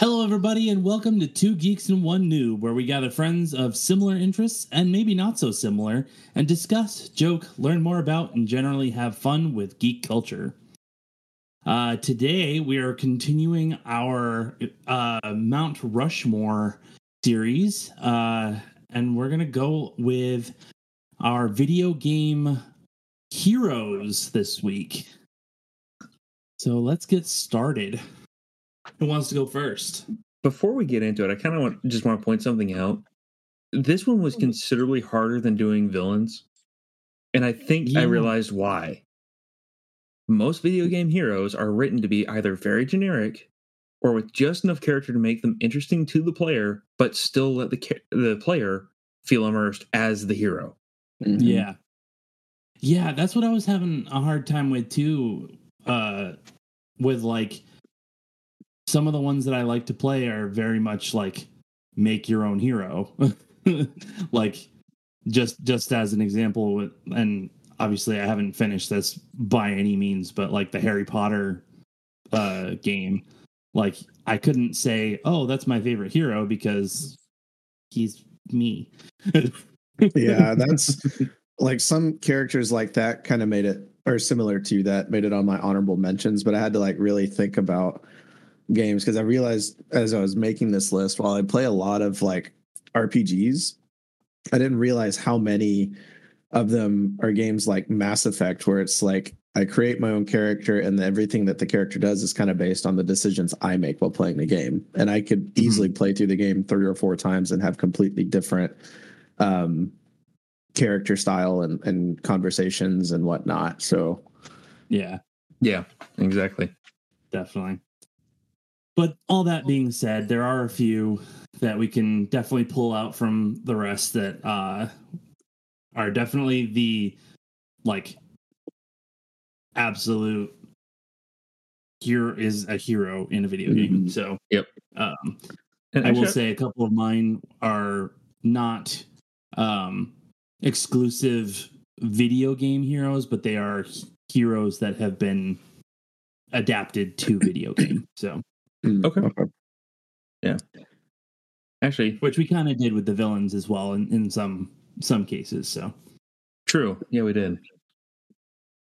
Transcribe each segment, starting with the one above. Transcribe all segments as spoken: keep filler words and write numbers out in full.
Hello, everybody, and welcome to Two Geeks and One Noob, where we gather friends of similar interests and maybe not so similar, and discuss, joke, learn more about, and generally have fun with geek culture. Uh, today, we are continuing our uh, Mount Rushmore series, uh, and we're going to go with our video game heroes this week. So let's get started. Who wants to go first? Before we get into it, I kind of want, just want to point something out. This one was considerably harder than doing villains, and I think yeah. I realized why. Most video game heroes are written to be either very generic or with just enough character to make them interesting to the player, but still let the the player feel immersed as the hero. Mm-hmm. Yeah. Yeah, that's what I was having a hard time with, too, uh, with, like, some of the ones that I like to play are very much like make your own hero, like just just as an example. With, and obviously, I haven't finished this by any means, but like the Harry Potter uh, game, like I couldn't say, "Oh, that's my favorite hero," because he's me. Yeah, that's like some characters like that kind of made it, or similar to that, made it on my honorable mentions. But I had to like really think about games, because I realized as I was making this list, while I play a lot of like R P Gs, I didn't realize how many of them are games like Mass Effect, where it's like I create my own character and everything that the character does is kind of based on the decisions I make while playing the game. And I could easily mm-hmm. play through the game three or four times and have completely different um, character style and, and conversations and whatnot. So, yeah, yeah, exactly. Definitely. But all that being said, there are a few that we can definitely pull out from the rest that uh, are definitely the, like, absolute here is a hero in a video game. Mm-hmm. So yep. um, I will say a couple of mine are not um, exclusive video game heroes, but they are heroes that have been adapted to video game. So. Okay. okay. Yeah. Actually, which we kind of did with the villains as well in, in some some cases. So true. Yeah, we did.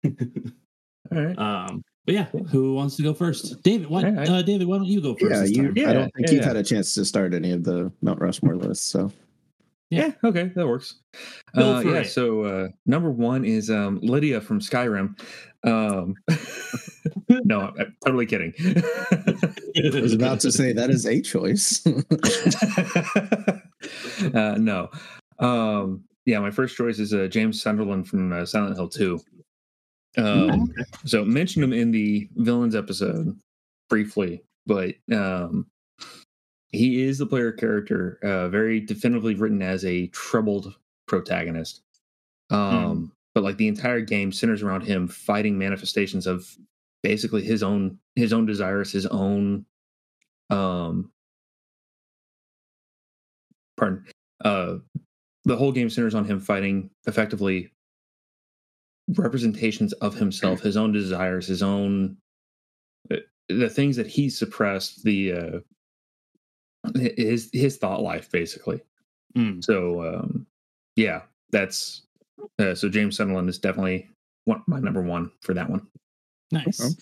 All right. Um. But yeah, who wants to go first? David. Why? Right. Uh, David, why don't you go first? Yeah. You, yeah I don't think yeah, you've yeah. had a chance to start any of the Mount Rushmore lists. So. Yeah. yeah okay, that works. Uh, yeah. It. So uh, number one is um, Lydia from Skyrim. Um, no, I'm totally kidding. I was about to say that is a choice. uh, no. Um, yeah, my first choice is uh, James Sunderland from uh, Silent Hill two. Um, okay. So mentioned him in the villains episode briefly, but um, he is the player character, uh, very definitively written as a troubled protagonist. Um, mm. But like the entire game centers around him fighting manifestations of basically his own his own desires, his own um pardon uh the whole game centers on him fighting effectively representations of himself, his own desires, his own the things that he suppressed, the uh his his thought life basically. mm. so um yeah that's Uh, so James Sunderland is definitely one, my number one for that one. Nice. Okay.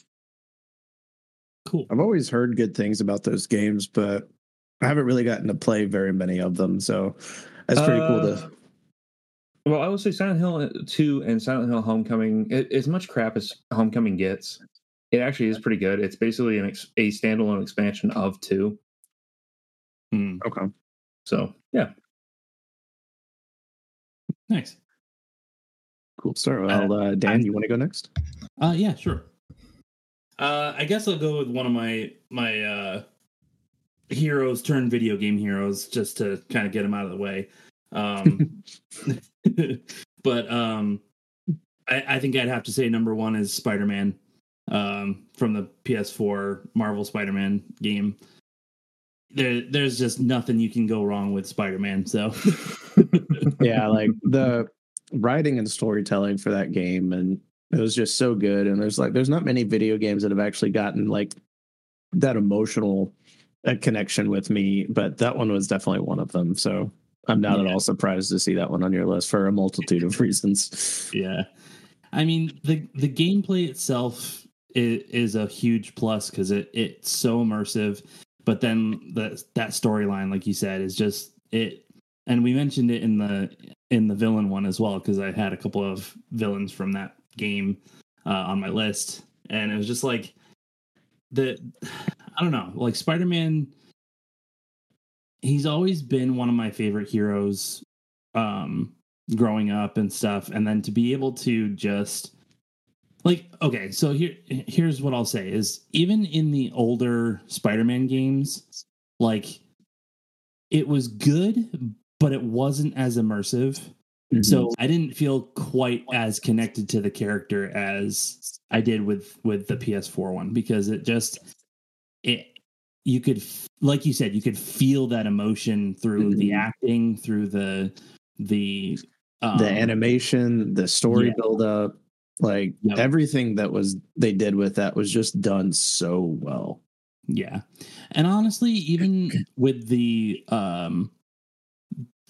Cool. I've always heard good things about those games, but I haven't really gotten to play very many of them. So that's pretty uh, cool. to. Well, I will say Silent Hill two and Silent Hill Homecoming, it, as much crap as Homecoming gets, it actually is pretty good. It's basically an ex- a standalone expansion of two. Mm. Okay. So, yeah. Nice. Cool. Start with uh, Dan. You want to go next? Uh, yeah, sure. Uh, I guess I'll go with one of my my uh, heroes turned video game heroes just to kind of get them out of the way. Um, but um, I, I think I'd have to say number one is Spider-Man um, from the P S four Marvel Spider-Man game. There, there's just nothing you can go wrong with Spider-Man. So yeah, like the writing and storytelling for that game, and it was just so good. And there's like there's not many video games that have actually gotten like that emotional a connection with me, but that one was definitely one of them. So I'm not yeah. at all surprised to see that one on your list for a multitude of reasons. Yeah. I mean, the, the gameplay itself is, is a huge plus because it, it's so immersive. But then the, that storyline, like you said, is just it. And we mentioned it in the in the villain one as well, because I had a couple of villains from that game uh, on my list. And it was just like the I don't know, like Spider-Man. He's always been one of my favorite heroes um, growing up and stuff. And then to be able to just like, OK, so here here's what I'll say is even in the older Spider-Man games, like it was good, but it wasn't as immersive. Mm-hmm. So I didn't feel quite as connected to the character as I did with with the P S four one, because it just it. You could, like you said, you could feel that emotion through mm-hmm. the acting, through the the um, the animation, the story yeah. buildup, like yep. everything that was they did with that was just done so well. Yeah, and honestly, even with the um,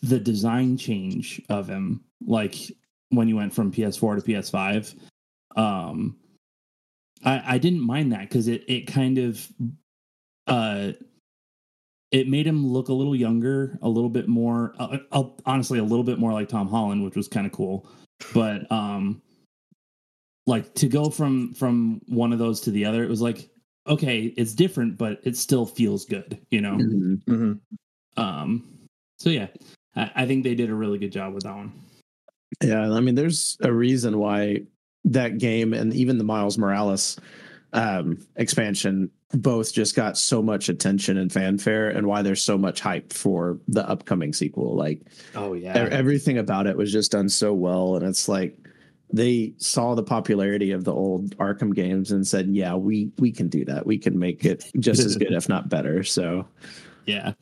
the design change of him, like when you went from P S four to P S five, um, I, I didn't mind that because it it kind of Uh, it made him look a little younger, a little bit more, uh, uh, honestly, a little bit more like Tom Holland, which was kind of cool. But um, like to go from from one of those to the other, it was like, okay, it's different, but it still feels good, you know? Mm-hmm. Mm-hmm. Um, so, yeah, I, I think they did a really good job with that one. Yeah, I mean, there's a reason why that game and even the Miles Morales um, expansion both just got so much attention and fanfare, and why there's so much hype for the upcoming sequel. Like, oh yeah, everything about it was just done so well. And it's like, they saw the popularity of the old Arkham games and said, yeah, we, we can do that. We can make it just as good, if not better. So yeah.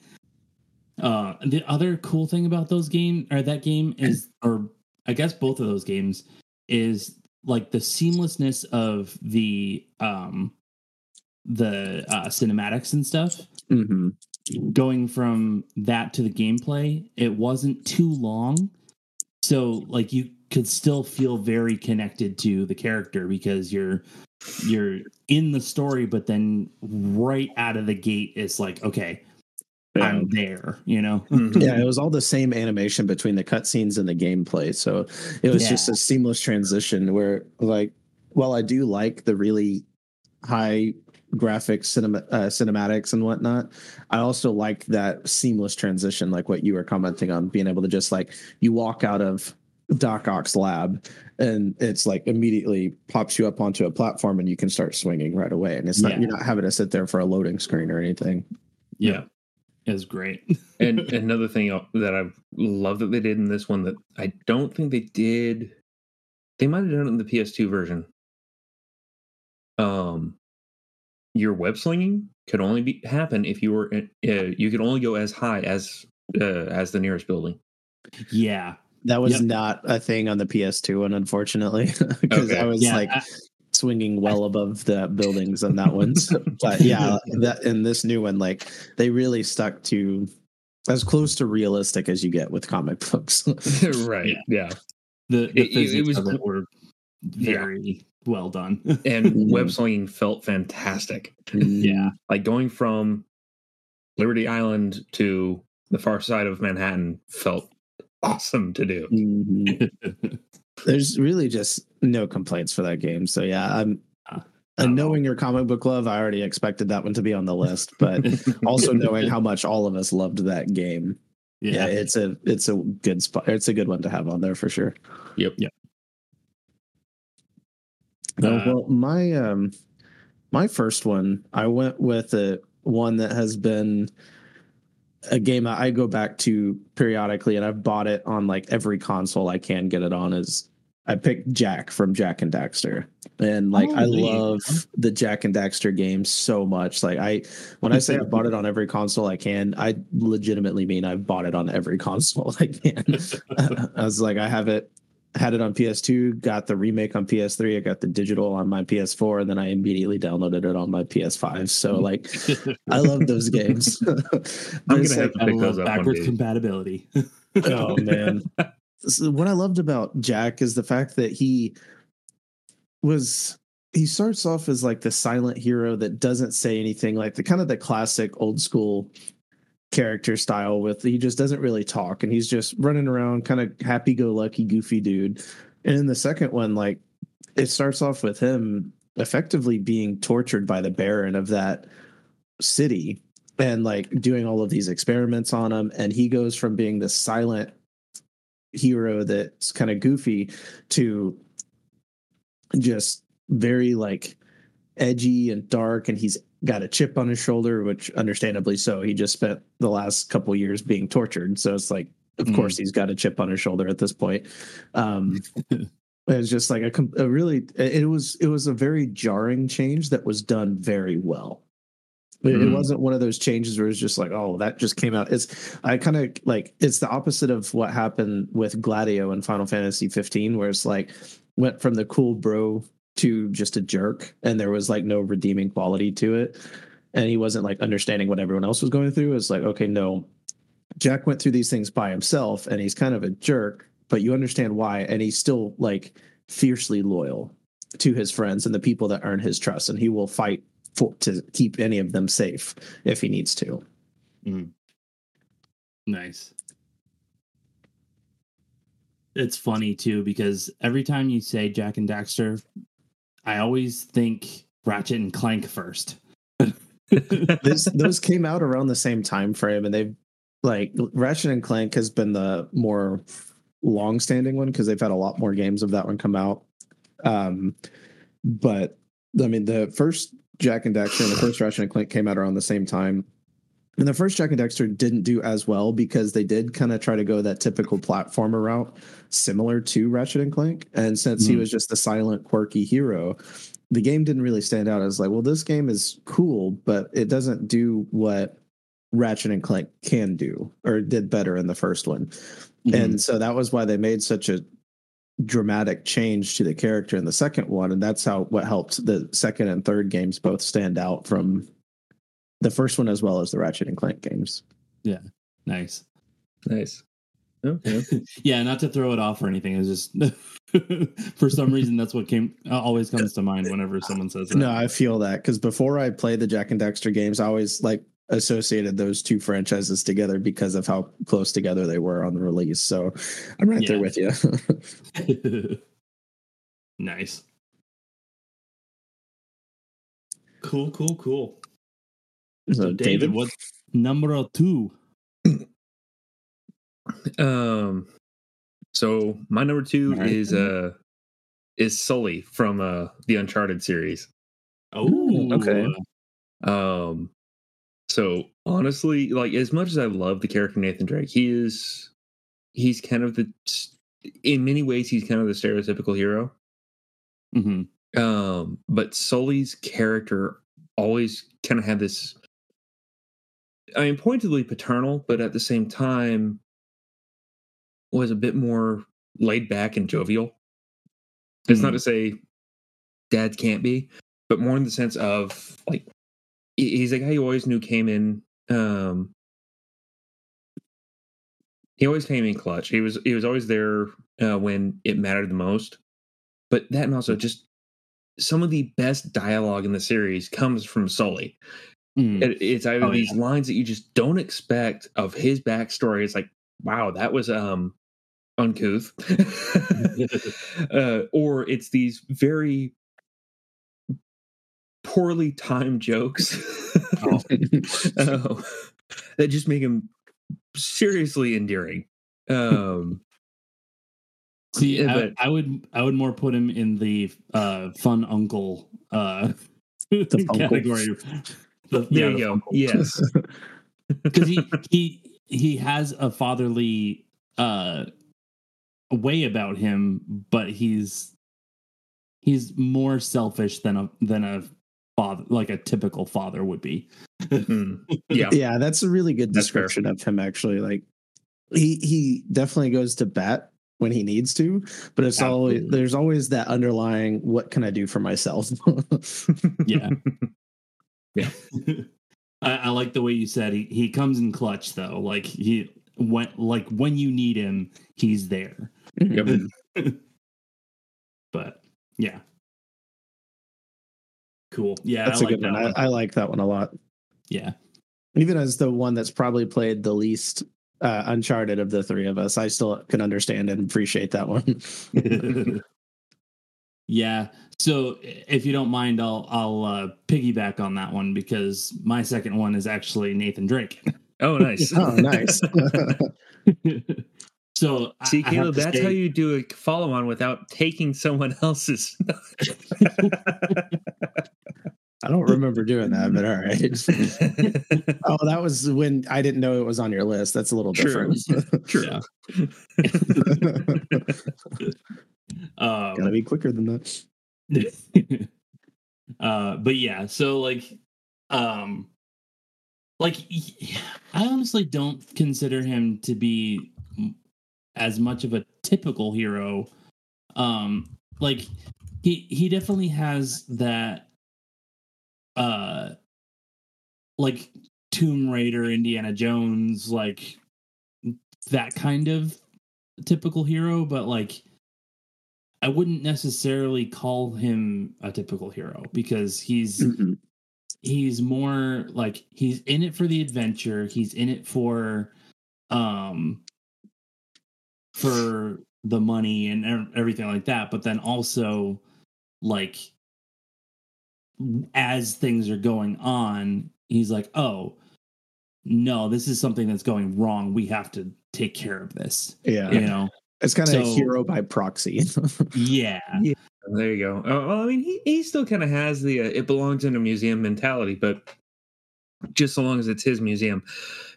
Uh, the other cool thing about those game or that game is, or I guess both of those games is like the seamlessness of the, um, the uh, cinematics and stuff. Mm-hmm. Going from that to the gameplay, it wasn't too long, so like you could still feel very connected to the character because you're you're in the story, but then right out of the gate it's like, okay, yeah. I'm there, you know? Yeah, it was all the same animation between the cutscenes and the gameplay, so it was yeah. just a seamless transition where, like, while I do like the really high graphics cinema, uh, cinematics and whatnot, I also like that seamless transition, like what you were commenting on, being able to just, like, you walk out of Doc Ock's lab and it's like immediately pops you up onto a platform and you can start swinging right away, and it's not yeah. you're not having to sit there for a loading screen or anything. Yeah, yeah. It was great. And another thing that I love that they did in this one that I don't think they did, they might have done it in the P S two version, um your web slinging could only be happen if you were in, uh, you could only go as high as uh, as the nearest building. Yeah, that was yep. not a thing on the P S two one, unfortunately, because okay. I was yeah, like I, swinging well I, above the buildings on that one. So, but yeah, that in this new one, like, they really stuck to as close to realistic as you get with comic books. Right? Yeah. yeah. The, the it, physics it was, of it were very. Yeah. Well done. And web slinging felt fantastic. Yeah. Like going from Liberty Island to the far side of Manhattan felt awesome to do. Mm-hmm. There's really just no complaints for that game. So yeah, I'm and knowing your comic book love, I already expected that one to be on the list, but also knowing how much all of us loved that game. Yeah, yeah it's a it's a good spot. It's a good one to have on there for sure. Yep. Yep. Uh, well, my um, my first one, I went with a one that has been a game that I go back to periodically, and I've bought it on like every console I can get it on. Is I picked Jak from Jak and Daxter, and like oh, I man. love the Jak and Daxter game so much. Like I, when I say I bought it on every console I can, I legitimately mean I've bought it on every console I can. I was like, I have it had it on P S two, got the remake on P S three, I got the digital on my P S four, and then I immediately downloaded it on my P S five. So, like, I love those games. I'm going to have to pick those up. Backwards compatibility. Oh, man. So what I loved about Jak is the fact that he was... He starts off as like the silent hero that doesn't say anything, like the kind of the classic old school character style with he just doesn't really talk and he's just running around kind of happy go lucky, goofy dude. And in the second one, like it starts off with him effectively being tortured by the Baron of that city and like doing all of these experiments on him. And he goes from being the silent hero that's kind of goofy to just very like edgy and dark, and he's got a chip on his shoulder, which understandably so. He just spent the last couple years being tortured, so it's like of mm. course he's got a chip on his shoulder at this point. Um it's just like a, a really it was it was a very jarring change that was done very well. It, mm. it wasn't one of those changes where it's just like, oh, that just came out. It's I kind of like it's the opposite of what happened with Gladio in Final Fantasy fifteen, where it's like went from the cool bro to just a jerk, and there was like no redeeming quality to it, and he wasn't like understanding what everyone else was going through. It's like, okay, no, Jak went through these things by himself and he's kind of a jerk, but you understand why, and he's still like fiercely loyal to his friends and the people that earn his trust, and he will fight for to keep any of them safe if he needs to. Mm. Nice. It's funny too, because every time you say Jak and Daxter, I always think Ratchet and Clank first. this, those came out around the same time frame, and they've like Ratchet and Clank has been the more long-standing one because they've had a lot more games of that one come out. Um, but I mean, the first Jak and Daxter and the first Ratchet and Clank came out around the same time, and the first Jak and Daxter didn't do as well because they did kind of try to go that typical platformer route, similar to Ratchet and Clank. And since mm. he was just the silent, quirky hero, the game didn't really stand out as like, well, this game is cool, but it doesn't do what Ratchet and Clank can do or did better in the first one. Mm-hmm. And so that was why they made such a dramatic change to the character in the second one. And that's how what helped the second and third games both stand out from the first one as well as the Ratchet and Clank games. Yeah. Nice. Nice. Okay. Yeah, not to throw it off or anything. It's just for some reason that's what came always comes to mind whenever someone says that. No, I feel that because before I played the Jak and Daxter games, I always like associated those two franchises together because of how close together they were on the release. So I'm right yeah. there with you. Nice. Cool, cool, cool. So, David, David, what's number two? Um, so my number two right. is uh is Sully from uh the Uncharted series. Oh, okay. Um, so honestly, like as much as I love the character Nathan Drake, he is he's kind of the in many ways he's kind of the stereotypical hero. Mm-hmm. Um, but Sully's character always kind of had this. I mean, pointedly paternal, but at the same time was a bit more laid back and jovial. It's mm-hmm. not to say dads can't be, but more in the sense of like, he's like, I always knew came in. Um, he always came in clutch. He was, he was always there uh, when it mattered the most, but that, and also just some of the best dialogue in the series comes from Sully. Mm. It, it's either oh, these yeah. lines that you just don't expect of his backstory. It's like, wow, that was um, uncouth. uh, or it's these very poorly timed jokes oh. uh, that just make him seriously endearing. Um, See, yeah, I, but, I would I would more put him in the uh, fun uncle uh, the category. The, there you go. Uncle. Yes, because he he he has a fatherly uh, way about him, but he's he's more selfish than a than a father, like a typical father would be. Mm-hmm. Yeah, yeah, that's a really good description of him. Actually, like he he definitely goes to bat when he needs to, but it's Absolutely. always, there's always that underlying, what can I do for myself? yeah. Yeah. I, I like the way you said he, he comes in clutch though. Like he when like when you need him, he's there. Yep. But yeah. Cool. Yeah. That's I a like good that one. one. I, I like that one a lot. Yeah. Even as the one that's probably played the least uh, Uncharted of the three of us, I still can understand and appreciate that one. Yeah. So if you don't mind, I'll I'll uh, piggyback on that one because my second one is actually Nathan Drake. Oh, nice. oh, nice. So see, I, Caleb, I that's stay. how you do a follow-on without taking someone else's. I don't remember doing that, but all right. Oh, that was when I didn't know it was on your list. That's a little True. different. True. Yeah. um, Gotta be quicker than that. uh, but yeah, so like, um, like I honestly don't consider him to be as much of a typical hero. Um, like he he definitely has that. Uh, like Tomb Raider, Indiana Jones, like that kind of typical hero, but like I wouldn't necessarily call him a typical hero because he's mm-hmm. he's more like he's in it for the adventure. He's in it for um for the money and everything like that. But then also like, as things are going on, he's like, oh, no, this is something that's going wrong. We have to take care of this. Yeah. You know, it's kind of so, a hero by proxy. yeah. yeah. There you go. Uh, well, I mean, he, he still kind of has the uh, it belongs in a museum mentality, but just so long as it's his museum.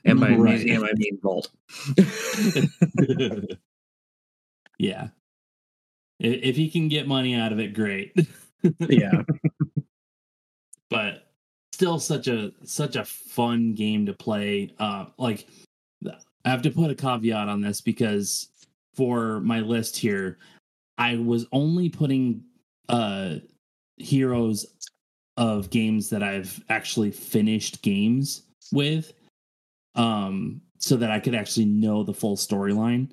And by right. museum, I mean vault. yeah. If, if he can get money out of it, great. yeah. But still such a such a fun game to play. Uh, like, I have to put a caveat on this because for my list here, I was only putting uh, heroes of games that I've actually finished games with um, so that I could actually know the full storyline.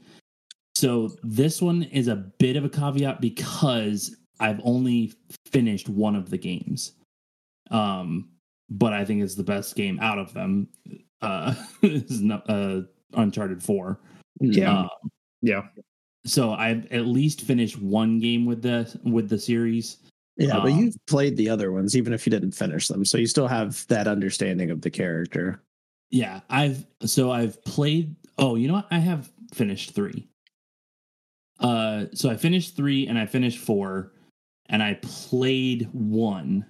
So this one is a bit of a caveat because I've only finished one of the games. Um, but I think it's the best game out of them. Uh, is not, uh, Uncharted four. Yeah, uh, yeah. So I've at least finished one game with the with the series. Yeah, um, but you've played the other ones, even if you didn't finish them, so you still have that understanding of the character. Yeah, I've so I've played. Oh, you know what? I have finished three. Uh, so I finished three, and I finished four, and I played one.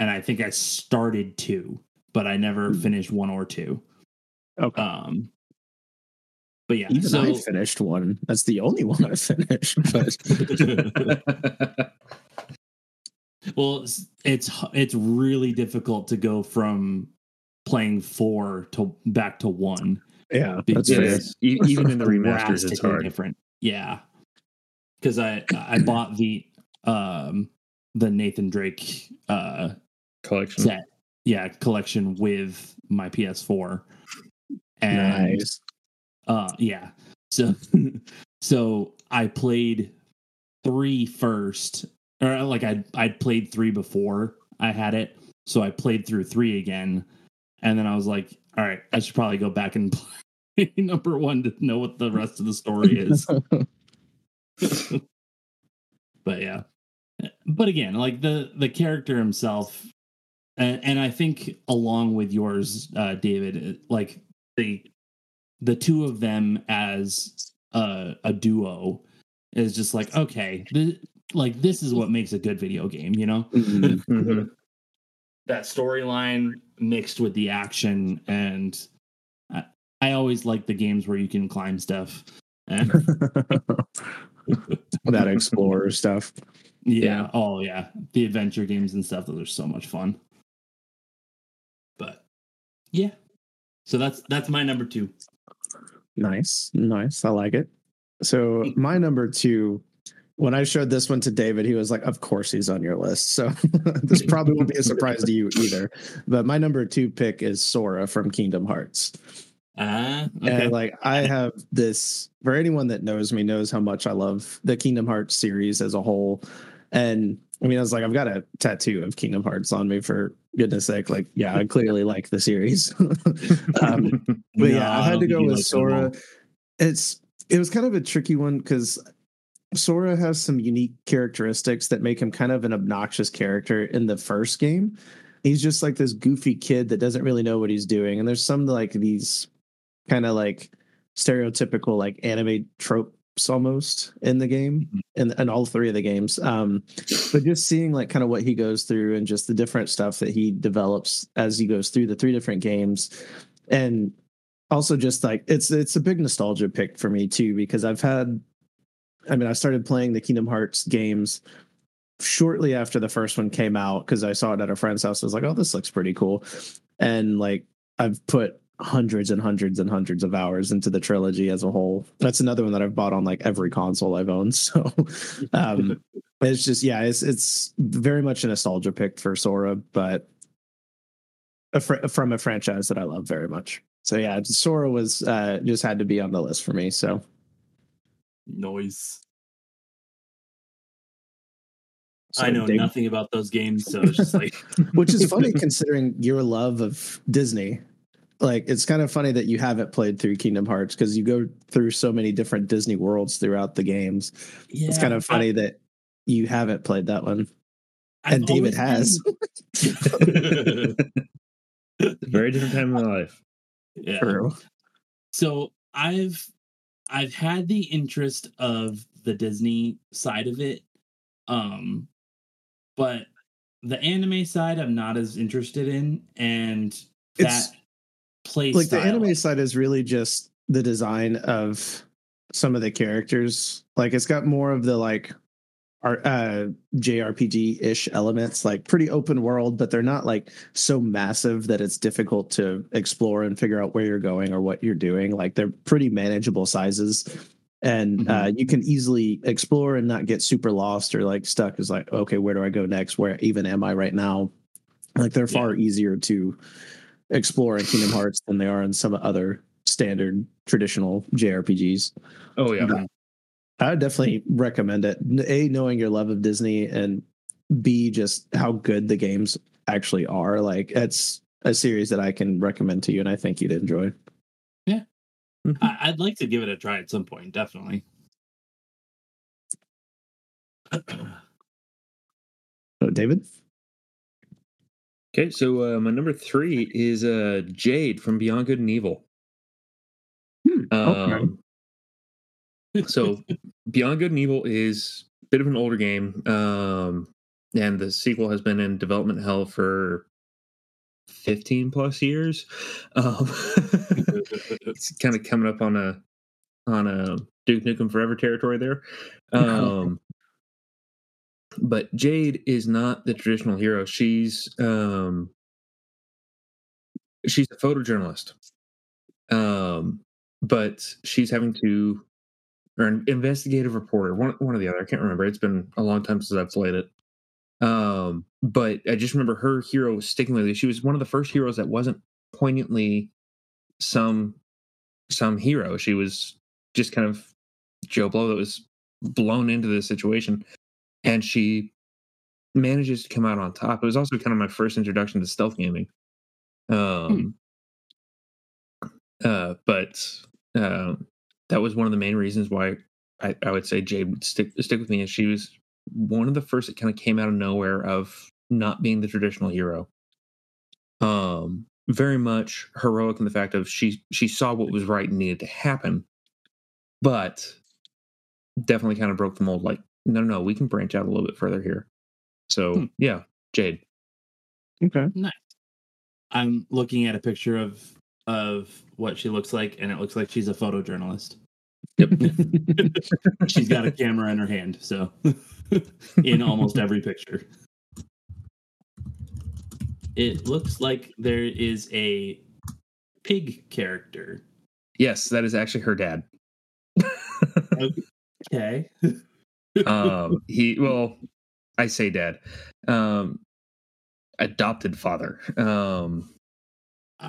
And I think I started two, but I never finished one or two. Okay. Um, but yeah, even so, I finished one. That's the only one I finished. But. well, it's, it's it's really difficult to go from playing four to back to one. Yeah, that's fair. Even in the remasters, it's hard. Different. Yeah, because I I bought the um the Nathan Drake uh. collection set. yeah collection with my P S four and nice. uh yeah so so I played three first, or like I I'd played three before I had it, so I played through three again, and then I was like, all right, I should probably go back and play number one to know what the rest of the story is. But yeah, but again, like the the character himself. And, and I think along with yours, uh, David, like the the two of them as a, a duo is just like, okay, th- like this is what makes a good video game, you know? Mm-hmm. Mm-hmm. That storyline mixed with the action. And I, I always like the games where you can climb stuff. That explorer stuff. Yeah. yeah. Oh, yeah. The adventure games and stuff. Those are so much fun. Yeah, so that's that's my number two. Nice, nice. I like it. So my number two, when I showed this one to David, he was like, of course he's on your list. So this probably won't be a surprise to you either. But my number two pick is Sora from Kingdom Hearts. Uh, okay. And like I have this, for anyone that knows me, knows how much I love the Kingdom Hearts series as a whole. And I mean, I was like, I've got a tattoo of Kingdom Hearts on me, for goodness sake. Like, yeah, I clearly like the series. um, but no, yeah, I, I had to go with Sora. It's It was kind of a tricky one because Sora has some unique characteristics that make him kind of an obnoxious character in the first game. He's just like this goofy kid that doesn't really know what he's doing. And there's some like these kind of like stereotypical like anime trope almost in the game and and all three of the games, um but just seeing like kind of what he goes through and just the different stuff that he develops as he goes through the three different games. And also just like it's it's a big nostalgia pick for me too, because I've had I mean I started playing the Kingdom Hearts games shortly after the first one came out because I saw it at a friend's house. I was like, oh, this looks pretty cool. And like I've put hundreds and hundreds and hundreds of hours into the trilogy as a whole. That's another one that I've bought on like every console I've owned. So um it's just yeah it's it's very much a nostalgia pick for Sora, but a fr- from a franchise that I love very much. So yeah, Sora was uh just had to be on the list for me. So noise So I know David. Nothing about those games, so it's just like which is funny considering your love of Disney. Like, it's kind of funny that you haven't played through Kingdom Hearts because you go through so many different Disney worlds throughout the games. Yeah, it's kind of funny I, that you haven't played that one. I've and David has. Very different time in my life. Yeah. True. So I've I've had the interest of the Disney side of it. Um, but the anime side I'm not as interested in. And that... It's- Play like style. The anime side is really just the design of some of the characters. Like it's got more of the like our uh, J R P G-ish elements, like pretty open world, but they're not like so massive that it's difficult to explore and figure out where you're going or what you're doing. Like they're pretty manageable sizes, and mm-hmm. uh, you can easily explore and not get super lost or like stuck. Is like, okay, where do I go next? Where even am I right now? Like they're far yeah. easier to explore in Kingdom Hearts than they are in some other standard traditional J R P Gs. Oh yeah, uh, I would definitely recommend it. A, knowing your love of Disney, and B, just how good the games actually are. Like it's a series that I can recommend to you, and I think you'd enjoy. Yeah, mm-hmm. I- I'd like to give it a try at some point, definitely. Oh, David. Okay, so uh, my number three is uh, Jade from Beyond Good and Evil. Hmm, um, okay. So Beyond Good and Evil is a bit of an older game, um, and the sequel has been in development hell for fifteen plus years. Um, it's kind of coming up on a on a Duke Nukem Forever territory there. Um But Jade is not the traditional hero. She's um, she's a photojournalist, um, but she's having to, or an investigative reporter, one one or the other. I can't remember. It's been a long time since I've played it. Um, but I just remember her hero was sticking with it. She was one of the first heroes that wasn't poignantly some some hero. She was just kind of Joe Blow that was blown into this situation. And she manages to come out on top. It was also kind of my first introduction to stealth gaming. Um, hmm. uh, but uh, that was one of the main reasons why I, I would say Jade would stick stick with me. And she was one of the first that kind of came out of nowhere of not being the traditional hero. Um, very much heroic in the fact of she she saw what was right and needed to happen, but definitely kind of broke the mold. Like, No, no, we can branch out a little bit further here. So, hmm. yeah, Jade. Okay. Nice. I'm looking at a picture of of what she looks like, and it looks like she's a photojournalist. Yep. She's got a camera in her hand, so in almost every picture. It looks like there is a pig character. Yes, that is actually her dad. Okay. um, he, well, I say dad. Um, adopted father. Um,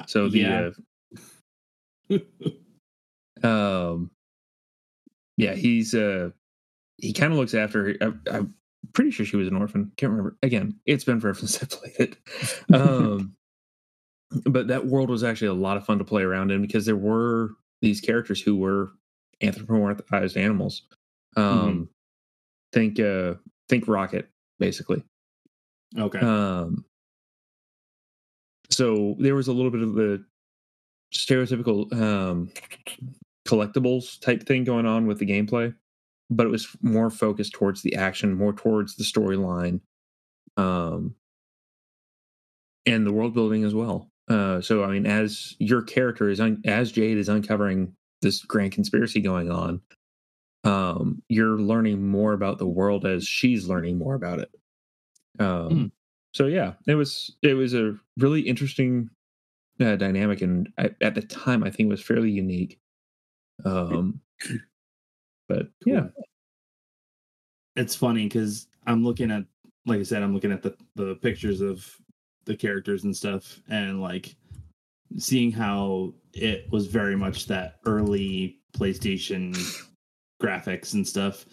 so the, yeah. Uh, um, yeah, he's, uh, he kind of looks after, I, I'm pretty sure she was an orphan. Can't remember. Again, it's been forever since I played it. Um, but that world was actually a lot of fun to play around in because there were these characters who were anthropomorphized animals. Um, mm-hmm. think, uh, think Rocket, basically. Okay. Um, so there was a little bit of the stereotypical um, collectibles type thing going on with the gameplay, but it was more focused towards the action, more towards the storyline, um, and the world building as well. Uh, so, I mean, as your character is, un- as Jade is uncovering this grand conspiracy going on, um, you're learning more about the world as she's learning more about it. Um, mm. So, yeah, it was it was a really interesting uh, dynamic. And I, at the time, I think it was fairly unique. Um, but, cool. yeah. It's funny because I'm looking at, like I said, I'm looking at the, the pictures of the characters and stuff, and like seeing how it was very much that early PlayStation graphics and stuff.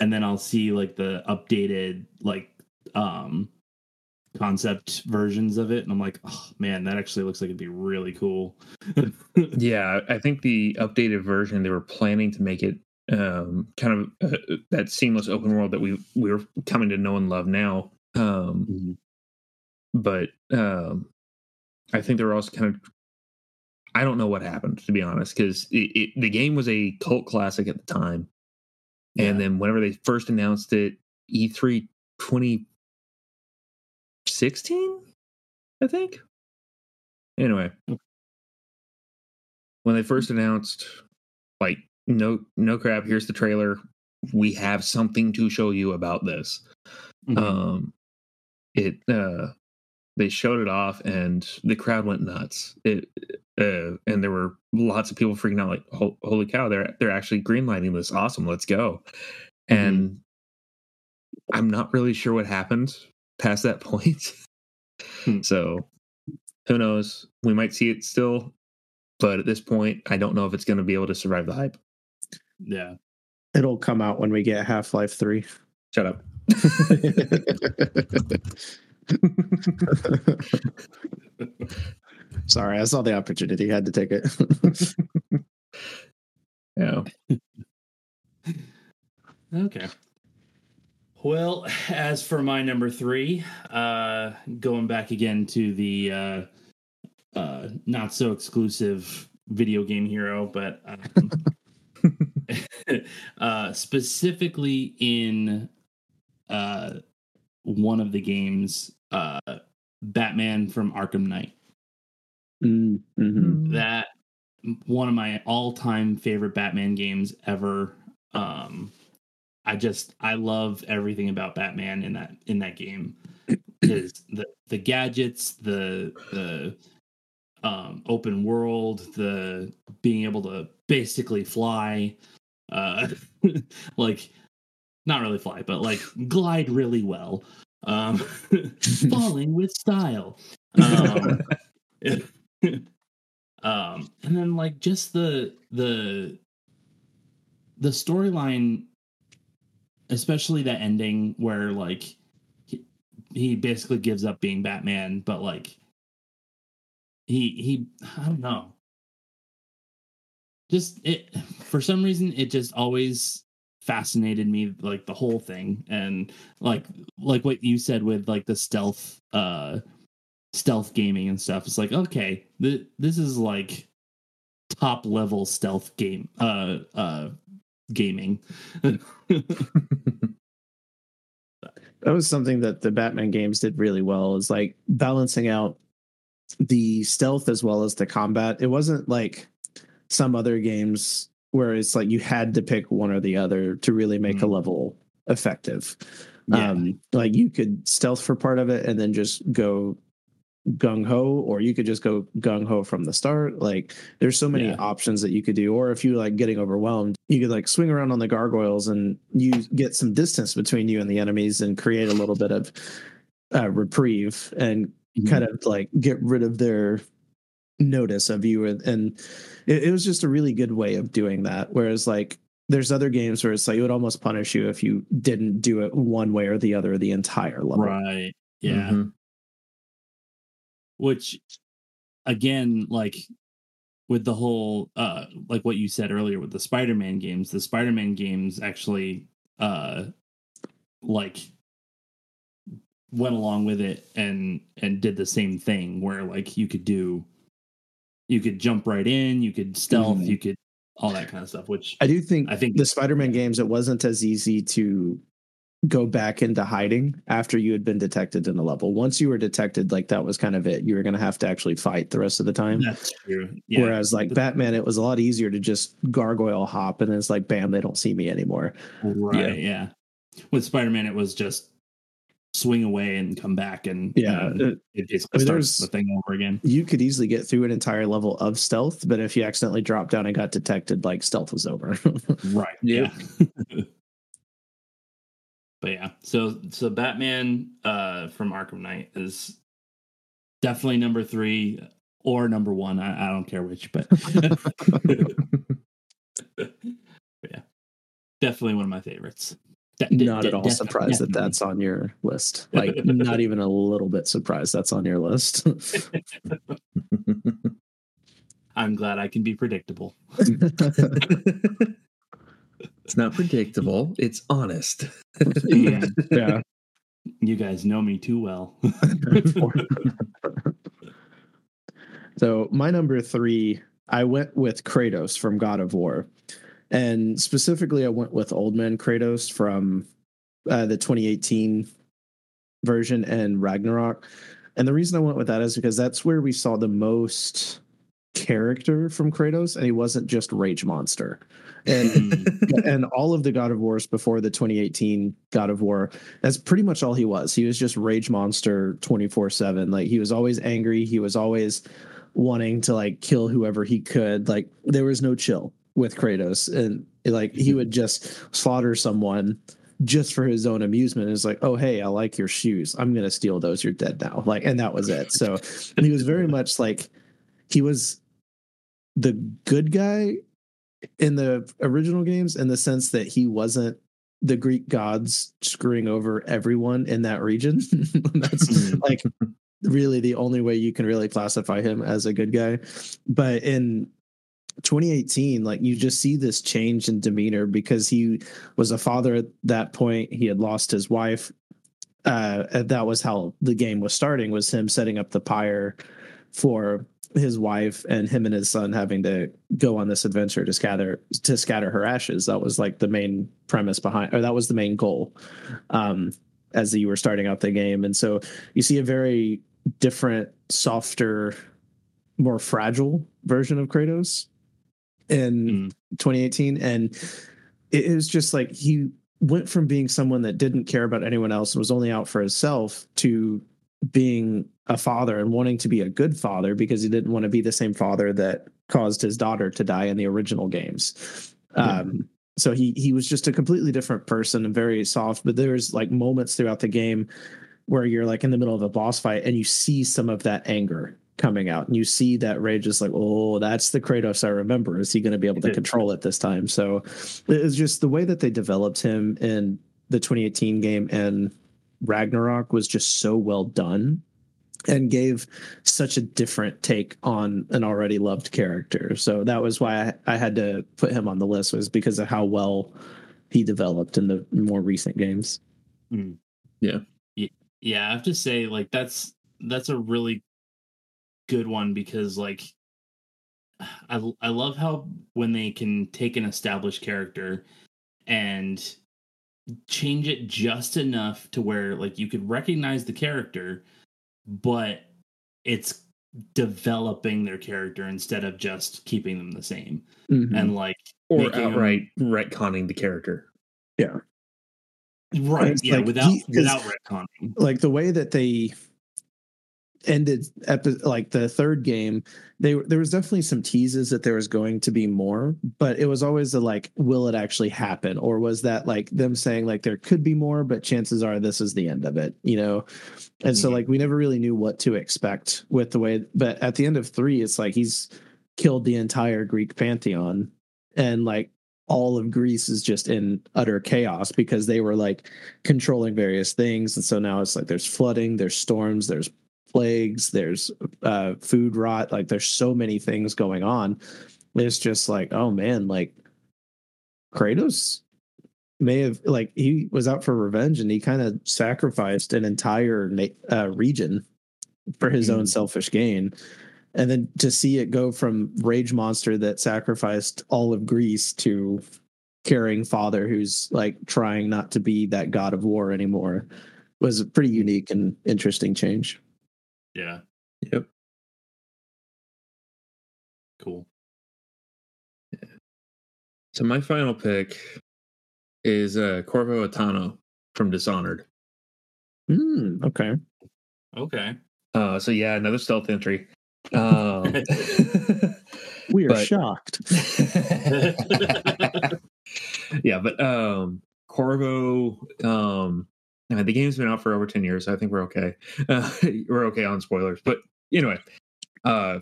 And then I'll see like the updated, like, um, concept versions of it, and I'm like, oh man, that actually looks like it'd be really cool. Yeah, I think the updated version, they were planning to make it um kind of uh, that seamless open world that we we're coming to know and love now. Um mm-hmm. But um I think they were also kind of, I don't know what happened, to be honest, because it, it, the game was a cult classic at the time. Yeah. And then whenever they first announced it, E three twenty sixteen, I think. Anyway, when they first announced, like, no, no crap, here's the trailer. We have something to show you about this. Mm-hmm. Um, it, uh, they showed it off, and the crowd went nuts. It, uh, and there were lots of people freaking out, like, holy cow, they're they're actually greenlighting this. Awesome, let's go. Mm-hmm. And I'm not really sure what happened past that point. hmm. So who knows? We might see it still, but at this point, I don't know if it's going to be able to survive the hype. Yeah. It'll come out when we get Half-Life three. Shut up. Sorry, I saw the opportunity. I had to take it. Yeah. Okay. Well, as for my number three, uh, going back again to the uh, uh, not so exclusive video game hero, but um, uh, specifically in uh, one of the games, uh, Batman from Arkham Knight. Mm-hmm. That one of my all-time favorite Batman games ever. Um, I just, I love everything about Batman in that, in that game. Is the, the gadgets, the, the, um, open world, the being able to basically fly, uh, like not really fly, but like glide really well. Um, falling with style. Um, um, and then like just the, the, the storyline, especially that ending where like he, he basically gives up being Batman, but like he he I don't know. Just it for some reason it just always fascinated me, like the whole thing, and like like what you said with like the stealth uh stealth gaming and stuff. It's like, okay, th- this is like top level stealth game uh uh gaming. That was something that the Batman games did really well, is like balancing out the stealth as well as the combat. It wasn't like some other games where it's like you had to pick one or the other to really make mm-hmm. a level effective. Yeah. Um, like you could stealth for part of it and then just go gung-ho, or you could just go gung-ho from the start. Like there's so many yeah. options that you could do, or if you like getting overwhelmed, you could like swing around on the gargoyles and you get some distance between you and the enemies and create a little bit of uh, reprieve and mm-hmm. kind of like get rid of their notice of you. And, and it, it was just a really good way of doing that. Whereas like there's other games where it's like it would almost punish you if you didn't do it one way or the other the entire level. Right. Yeah. Mm-hmm. Which again, like with the whole uh like what you said earlier with the Spider-Man games, the Spider-Man games actually uh like went along with it and and did the same thing where like you could do you could jump right in, you could stealth, mm-hmm. you could all that kind of stuff, which I do think I think the Spider-Man games, it wasn't as easy to go back into hiding after you had been detected in a level. Once you were detected, like that was kind of it. You were going to have to actually fight the rest of the time. That's true. Yeah. Whereas like the, Batman, it was a lot easier to just gargoyle hop and it's like, bam, they don't see me anymore. Right. Yeah. yeah. With Spider-Man, it was just swing away and come back. And yeah, you know, it, it basically I mean, starts the thing over again. You could easily get through an entire level of stealth, but if you accidentally dropped down and got detected, like stealth was over. Right. Yeah. But yeah, so so Batman uh, from Arkham Knight is definitely number three or number one. I, I don't care which, but, but yeah, definitely one of my favorites. De- de- not at all de- surprised definitely. that that's on your list. Like, not even a little bit surprised that's on your list. I'm glad I can be predictable. It's not predictable. It's honest. Yeah. yeah. You guys know me too well. So my number three, I went with Kratos from God of War. And specifically, I went with Old Man Kratos from uh, the twenty eighteen version and Ragnarok. And the reason I went with that is because that's where we saw the most character from Kratos, and he wasn't just Rage Monster. And and all of the God of Wars before the twenty eighteen God of War, that's pretty much all he was. He was just Rage Monster twenty-four seven. Like, he was always angry. He was always wanting to, like, kill whoever he could. Like, there was no chill with Kratos. And, like, he would just slaughter someone just for his own amusement. It's like, oh, hey, I like your shoes. I'm going to steal those. You're dead now. Like, and that was it. So and he was very much, like, he was the good guy in the original games in the sense that he wasn't the Greek gods screwing over everyone in that region. That's like really the only way you can really classify him as a good guy. But in twenty eighteen, like, you just see this change in demeanor because he was a father at that point. He had lost his wife. Uh, and that was how the game was starting, was him setting up the pyre for his wife and him and his son having to go on this adventure to scatter to scatter her ashes. That was like the main premise behind, or that was the main goal um, as you were starting out the game. And so you see a very different, softer, more fragile version of Kratos in mm. twenty eighteen. And it, it was just like, he went from being someone that didn't care about anyone else and was only out for himself to being a father and wanting to be a good father because he didn't want to be the same father that caused his daughter to die in the original games. Yeah. Um, so he, he was just a completely different person and very soft, but there's like moments throughout the game where you're like in the middle of a boss fight and you see some of that anger coming out and you see that rage is like, oh, that's the Kratos I remember. Is he going to be able to control it this time? So it was just the way that they developed him in the twenty eighteen game and Ragnarok was just so well done and gave such a different take on an already loved character. So that was why I, I had to put him on the list, was because of how well he developed in the more recent games. Mm. Yeah. Yeah. I have to say, like, that's, that's a really good one because, like, I, I love how when they can take an established character and change it just enough to where, like, you could recognize the character, but it's developing their character instead of just keeping them the same. Mm-hmm. And like, or outright them... retconning the character. Yeah. Right. Yeah. Like, without, he, without retconning. Like the way that they ended epi- like the third game, they there was definitely some teases that there was going to be more, but it was always the like, will it actually happen? Or was that like them saying like there could be more, but chances are this is the end of it, you know? And so like we never really knew what to expect with the way, but at the end of three, it's like he's killed the entire Greek pantheon, and like all of Greece is just in utter chaos because they were like controlling various things. And so now it's like there's flooding, there's storms, there's plagues, there's uh, food rot. Like there's so many things going on. It's just like, oh man, like Kratos may have like he was out for revenge and he kind of sacrificed an entire uh, region for his mm-hmm. own selfish gain. And then to see it go from rage monster that sacrificed all of Greece to caring father who's like trying not to be that god of war anymore was a pretty unique and interesting change. Yeah. Yep. Cool. Yeah. So my final pick is uh, Corvo Atano from Dishonored. Mm, okay. Okay. Uh, so yeah, another stealth entry. Um, we are but, shocked. yeah, but um, Corvo. Um, I mean, the game's been out for over ten years. So I think we're okay. Uh, we're okay on spoilers. But anyway, uh,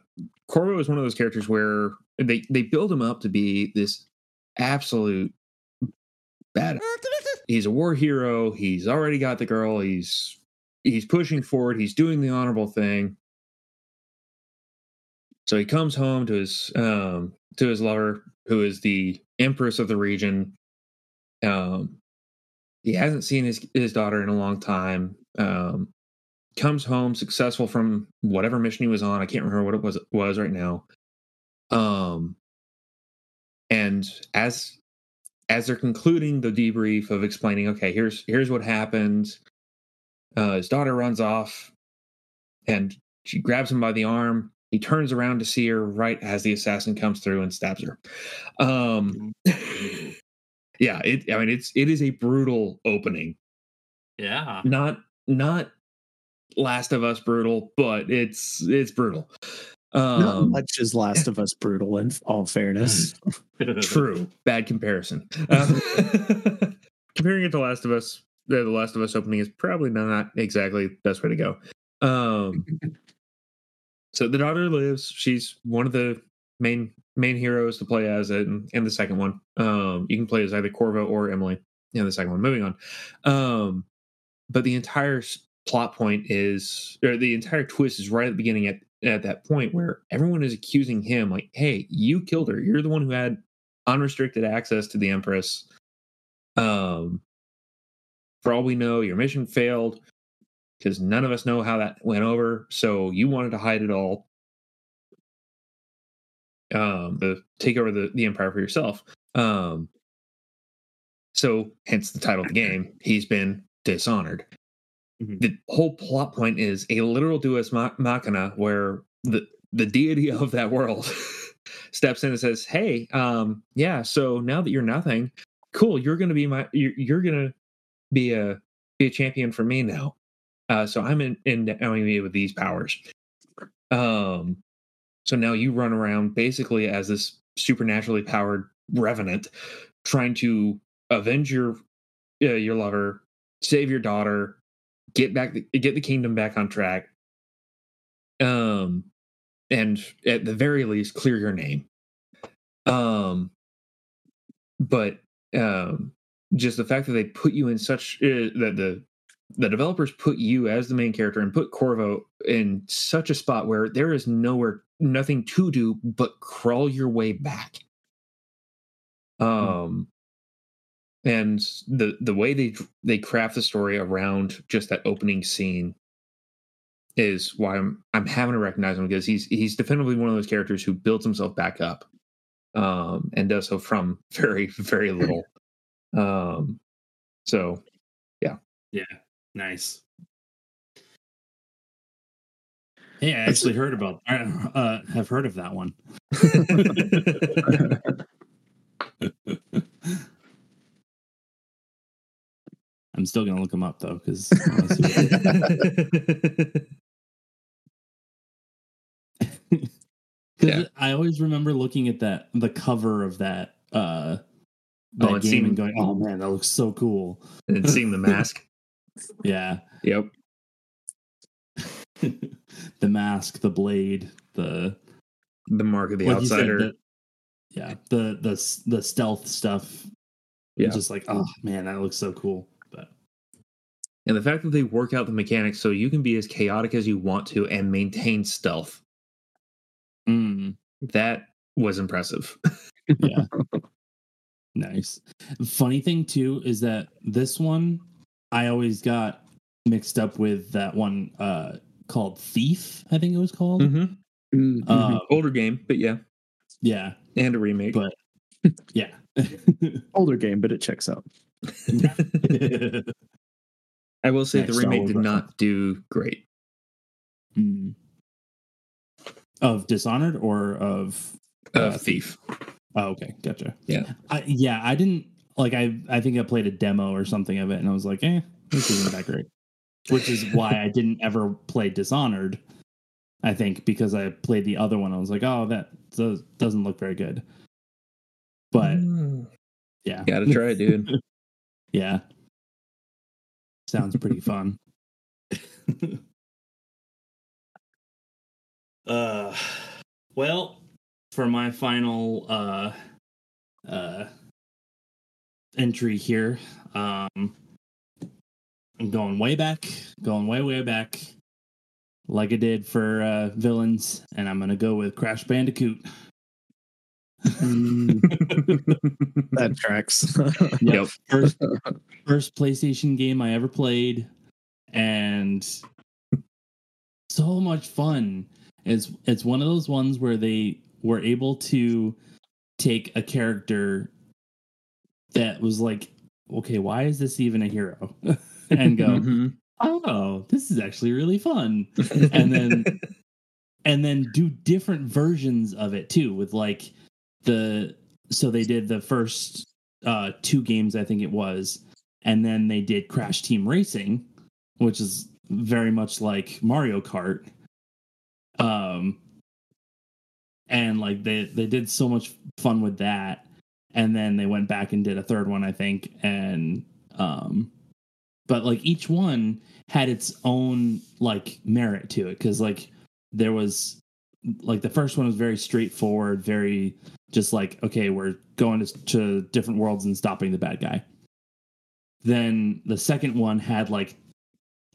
Corvo is one of those characters where they they build him up to be this absolute badass. He's a war hero. He's already got the girl. He's he's pushing forward. He's doing the honorable thing. So he comes home to his um, to his lover, who is the Empress of the region. Um, he hasn't seen his, his daughter in a long time. Um, comes home successful from whatever mission he was on. I can't remember what it was was right now. Um, and as as they're concluding the debrief of explaining, okay, here's here's what happened. Uh, his daughter runs off, and she grabs him by the arm. He turns around to see her right as the assassin comes through and stabs her. Um, yeah, it, I mean, it's it is a brutal opening. Yeah, not not Last of Us brutal, but it's it's brutal. Um, not much is Last of Us brutal, in all fairness. True, bad comparison. Um, comparing it to Last of Us, the Last of Us opening is probably not exactly the best way to go. Um, So the daughter lives. She's one of the main main heroes to play as in, in the second one. Um, you can play as either Corvo or Emily in the second one. Moving on. Um, but the entire plot point is, or the entire twist is right at the beginning at, at that point where everyone is accusing him like, hey, you killed her. You're the one who had unrestricted access to the Empress. Um, for all we know, your mission failed, because none of us know how that went over, so you wanted to hide it all, um, the, take over the, the empire for yourself. Um, so, hence the title of the game, he's been dishonored. Mm-hmm. The whole plot point is a literal deus machina, where the, the deity of that world steps in and says, hey, um, yeah, so now that you're nothing, cool, you're going to be my, you're, you're going to be a, be a champion for me now. Uh, so I'm in, in endowing with these powers. Um, so now you run around basically as this supernaturally powered revenant, trying to avenge your uh, your lover, save your daughter, get back the, get the kingdom back on track, um, and at the very least clear your name. Um, but um, just the fact that they put you in such uh, that the The developers put you as the main character and put Corvo in such a spot where there is nowhere, nothing to do but crawl your way back. Um, mm-hmm. and the the way they they craft the story around just that opening scene is why I'm I'm having to recognize him, because he's he's definitely one of those characters who builds himself back up, um, and does so from very very little. um, so, yeah, yeah. Nice. Hey, I actually heard about uh have heard of that one. I'm still gonna look them up though, because Because yeah. I always remember looking at that, the cover of that, uh, that oh, and game seeing, and going, oh man, that looks so cool. And seeing the mask. Yeah. Yep. The mask, the blade, the the mark of the like outsider. Said, the, yeah. The the the stealth stuff. Yeah. Just like, oh man, that looks so cool. But and the fact that they work out the mechanics so you can be as chaotic as you want to and maintain stealth. Mm. That was impressive. Yeah. Nice. Funny thing too is that this one I always got mixed up with that one uh called Thief, I think it was called. Mm-hmm. Mm-hmm. Um, older game, but yeah. Yeah. And a remake. But yeah. Older game, but it checks out. I will say Next, the remake did not do great. Mm. Of Dishonored or of uh, uh, Thief. Oh, okay, gotcha. Yeah, I, yeah. I didn't like. I I think I played a demo or something of it, and I was like, eh, this isn't that great. Which is why I didn't ever play Dishonored. I think because I played the other one, I was like, oh, that does, doesn't look very good. But mm. yeah, gotta try it, dude. Yeah, sounds pretty fun. uh, well. For my final uh, uh, entry here, um, I'm going way back, going way, way back, like I did for uh, villains, and I'm going to go with Crash Bandicoot. That tracks. Yep. First, first PlayStation game I ever played, and so much fun. It's, it's one of those ones where they... were able to take a character that was like, okay, why is this even a hero? And go, mm-hmm. oh, this is actually really fun. And then and then do different versions of it too, with like the so they did the first uh, two games, I think it was, and then they did Crash Team Racing, which is very much like Mario Kart. Um And like they, they did so much fun with that, and then they went back and did a third one, I think. And um, but like each one had its own like merit to it, because like there was like the first one was very straightforward, very just like okay, we're going to, to different worlds and stopping the bad guy. Then the second one had like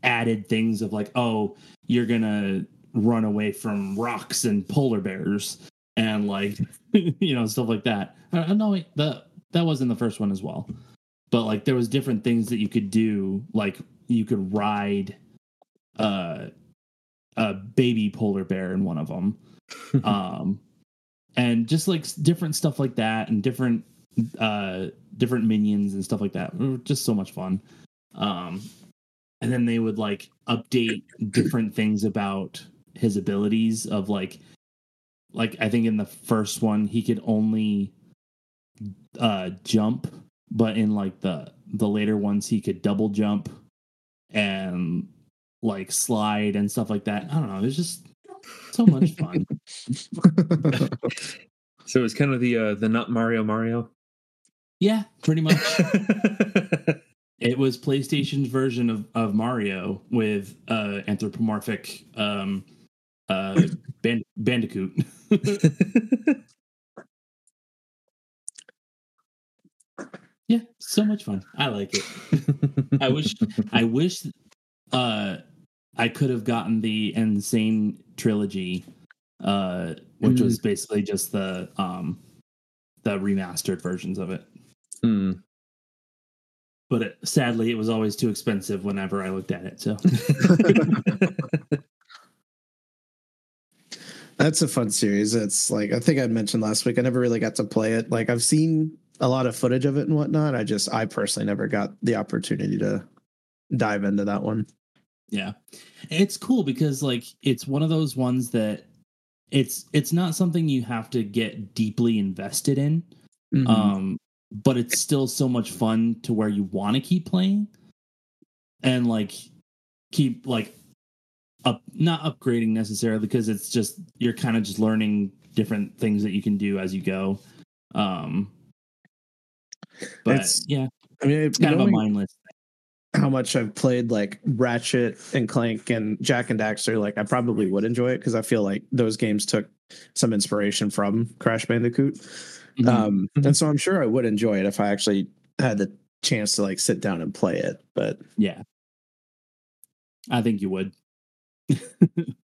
added things of like, oh, you're gonna run away from rocks and polar bears and like you know stuff like that. I know that that was in the first one as well, but like there was different things that you could do. Like you could ride uh, a baby polar bear in one of them, um, and just like different stuff like that, and different uh, different minions and stuff like that. It was just so much fun. Um, and then they would like update different things about his abilities of like, like I think in the first one he could only uh, jump, but in like the the later ones he could double jump and like slide and stuff like that. I don't know, it was just so much fun. So it's kind of the uh, the not Mario Mario. Yeah, pretty much. It was PlayStation's version of, of Mario with uh, anthropomorphic um, uh, band- Bandicoot. Yeah, so much fun. I like it. I wish I wish uh, I could have gotten the Insane Trilogy, uh, which mm. was basically just the um, the remastered versions of it. Hmm. But it, sadly, it was always too expensive whenever I looked at it. So that's a fun series. It's like I think I mentioned last week. I never really got to play it. Like I've seen a lot of footage of it and whatnot. I just I personally never got the opportunity to dive into that one. Yeah, it's cool because like it's one of those ones that it's it's not something you have to get deeply invested in. Mm-hmm. Um. But it's still so much fun to where you want to keep playing and like keep like up, not upgrading necessarily because it's just you're kind of just learning different things that you can do as you go. Um, but it's, yeah, I mean, it's kind of a mindless thing. How much I've played like Ratchet and Clank and Jak and Daxter, like I probably would enjoy it because I feel like those games took some inspiration from Crash Bandicoot. Mm-hmm. Um, mm-hmm. And so I'm sure I would enjoy it if I actually had the chance to like sit down and play it. But yeah, I think you would.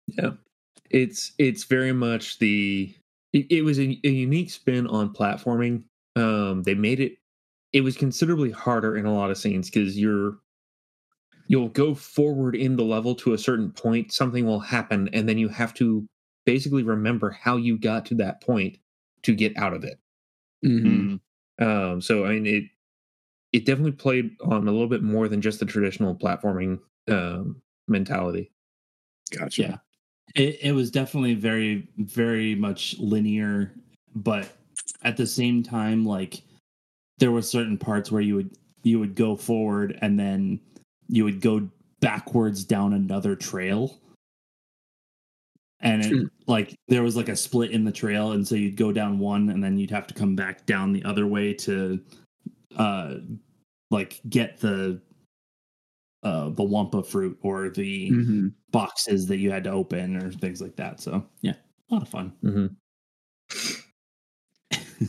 Yeah, it's it's very much the it, it was a, a unique spin on platforming. Um, they made it it was considerably harder in a lot of scenes because you're you'll go forward in the level to a certain point, something will happen, and then you have to basically remember how you got to that point to get out of it. Mm-hmm. Um, so I mean it it definitely played on a little bit more than just the traditional platforming um, mentality. Gotcha. Yeah. It, it was definitely very, very much linear, but at the same time, like there were certain parts where you would you would go forward and then you would go backwards down another trail, and it, like there was like a split in the trail, and so you'd go down one and then you'd have to come back down the other way to uh, like get the uh, the Wampa fruit or the mm-hmm. boxes that you had to open or things like that. So yeah, a lot of fun. Mm-hmm.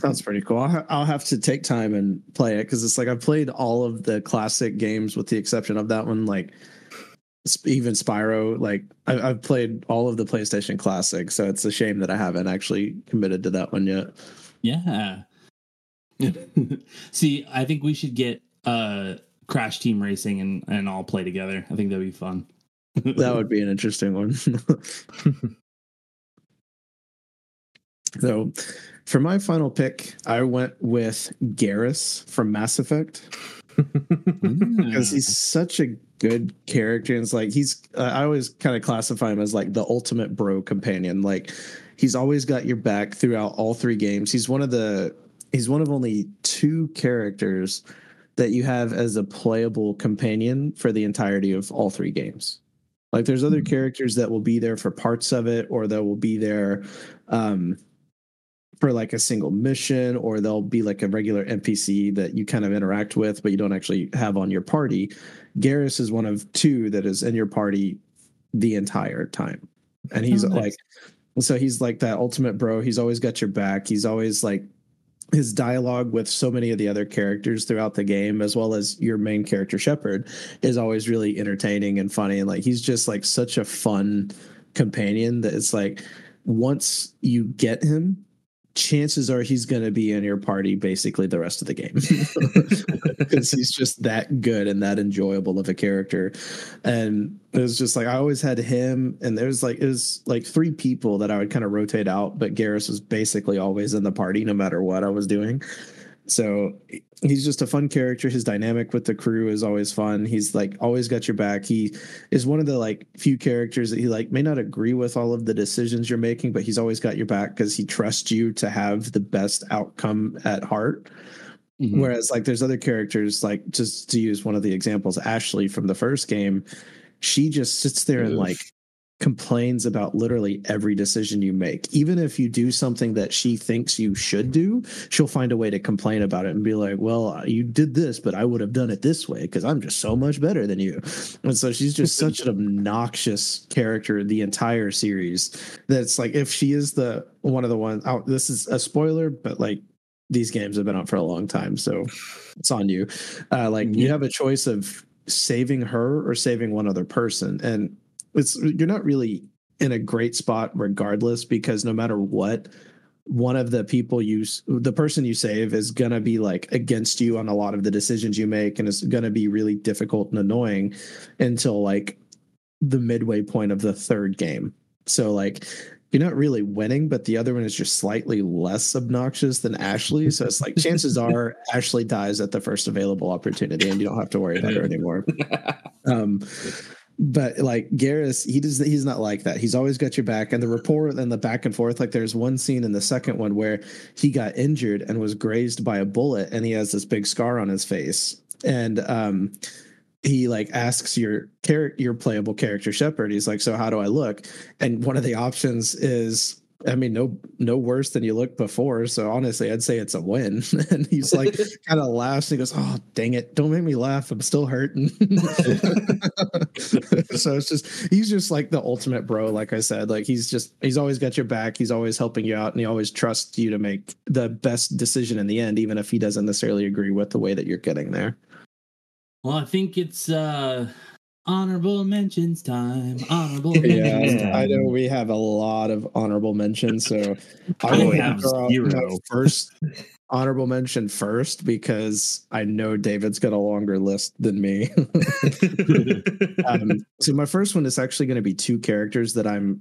That's pretty cool. I'll have to take time and play it because it's like I've played all of the classic games with the exception of that one, like even Spyro. Like I've played all of the PlayStation classics, so it's a shame that I haven't actually committed to that one yet. Yeah. See, I think we should get uh, Crash Team Racing and, and all play together. I think that'd be fun. That would be an interesting one. So, for my final pick, I went with Garrus from Mass Effect because he's such a good character. And it's like he's, uh, I always kind of classify him as like the ultimate bro companion. Like he's always got your back throughout all three games. He's one of the, he's one of only two characters that you have as a playable companion for the entirety of all three games. Like there's other characters that will be there for parts of it, or that will be there um, for like a single mission, or they'll be like a regular N P C that you kind of interact with, but you don't actually have on your party. Garrus is one of two that is in your party the entire time. And he's oh, nice. like, so he's like that ultimate bro. He's always got your back. He's always like, his dialogue with so many of the other characters throughout the game, as well as your main character, Shepard, is always really entertaining and funny. And like, he's just like such a fun companion that it's like, once you get him, chances are he's going to be in your party basically the rest of the game because he's just that good and that enjoyable of a character. And it was just like I always had him, and there was like it was like three people that I would kind of rotate out, but Garrus was basically always in the party no matter what I was doing. So he's just a fun character. His dynamic with the crew is always fun. He's like always got your back. He is one of the like few characters that he like may not agree with all of the decisions you're making, but he's always got your back because he trusts you to have the best outcome at heart. Mm-hmm. Whereas like there's other characters, like just to use one of the examples, Ashley from the first game, she just sits there Oof. and like complains about literally every decision you make. Even if you do something that she thinks you should do, she'll find a way to complain about it and be like, well, you did this, but I would have done it this way because I'm just so much better than you. And so she's just such an obnoxious character the entire series that's like, if she is the one of the ones out, this is a spoiler, but like these games have been out for a long time, so it's on you. Uh, like yeah. you have a choice of saving her or saving one other person. And It's, you're not really in a great spot regardless, because no matter what, one of the people you, the person you save is going to be like against you on a lot of the decisions you make. And it's going to be really difficult and annoying until like the midway point of the third game. So like, you're not really winning, but the other one is just slightly less obnoxious than Ashley. So it's like, chances are Ashley dies at the first available opportunity and you don't have to worry about her anymore. Um, But like Garrus, he does, he's not like that. He's always got your back, and the rapport and the back and forth. Like there's one scene in the second one where he got injured and was grazed by a bullet, and he has this big scar on his face. And um, he like asks your character, your playable character Shepard, he's like, "So how do I look?" And one of the options is I mean, no, no worse than you looked before. So honestly, I'd say it's a win. And he's like, kind of laughs. He goes, "Oh, dang it! Don't make me laugh. I'm still hurting." So it's just, he's just like the ultimate bro. Like I said, like he's just, he's always got your back. He's always helping you out, and he always trusts you to make the best decision in the end, even if he doesn't necessarily agree with the way that you're getting there. Well, I think it's uh, honorable mentions time. Honorable mentions yeah, time. I know we have a lot of honorable mentions, so I will have zero. First honorable mention first, because I know David's got a longer list than me. um, so my first one is actually going to be two characters that I'm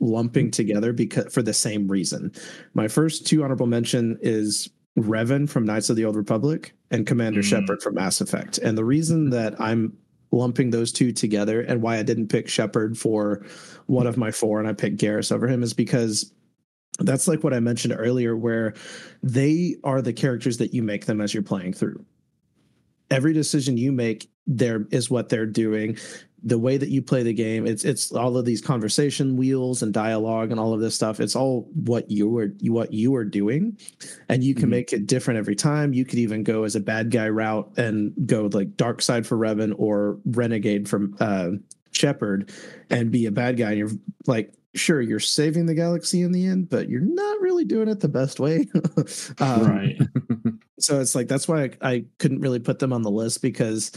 lumping together because for the same reason. My first two honorable mention is Revan from Knights of the Old Republic and Commander mm. Shepard from Mass Effect. And the reason that I'm lumping those two together and why I didn't pick Shepard for one of my four and I picked Garrus over him is because that's like what I mentioned earlier, where they are the characters that you make them as you're playing through. Every decision you make there is what they're doing. The way that you play the game, it's it's all of these conversation wheels and dialogue and all of this stuff. It's all what you were what you were doing, and you can mm-hmm. make it different every time. You could even go as a bad guy route and go like dark side for Revan or renegade from uh, Shepard and be a bad guy. And you're like, sure, you're saving the galaxy in the end, but you're not really doing it the best way. um, right. So it's like, that's why I, I couldn't really put them on the list, because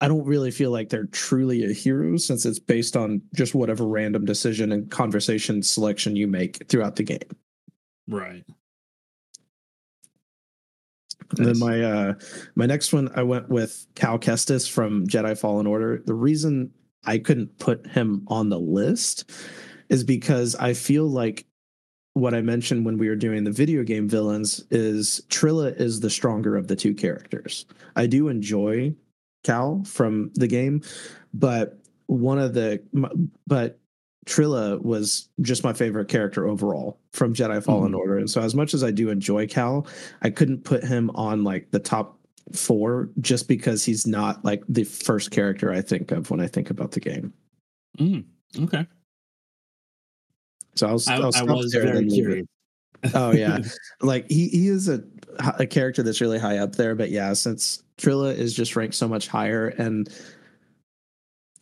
I don't really feel like they're truly a hero, since it's based on just whatever random decision and conversation selection you make throughout the game. Right. And nice. Then my uh, my next one, I went with Cal Kestis from Jedi Fallen Order. The reason I couldn't put him on the list is because I feel like what I mentioned when we were doing the video game villains is Trilla is the stronger of the two characters. I do enjoy Cal from the game, but one of the but Trilla was just my favorite character overall from Jedi Fallen mm. Order, and so as much as I do enjoy Cal, I couldn't put him on like the top four just because he's not like the first character I think of when I think about the game. Mm. Okay, so I was I, I was, I was very curious. Oh yeah, like he he is a a character that's really high up there, but yeah, since Trilla is just ranked so much higher, and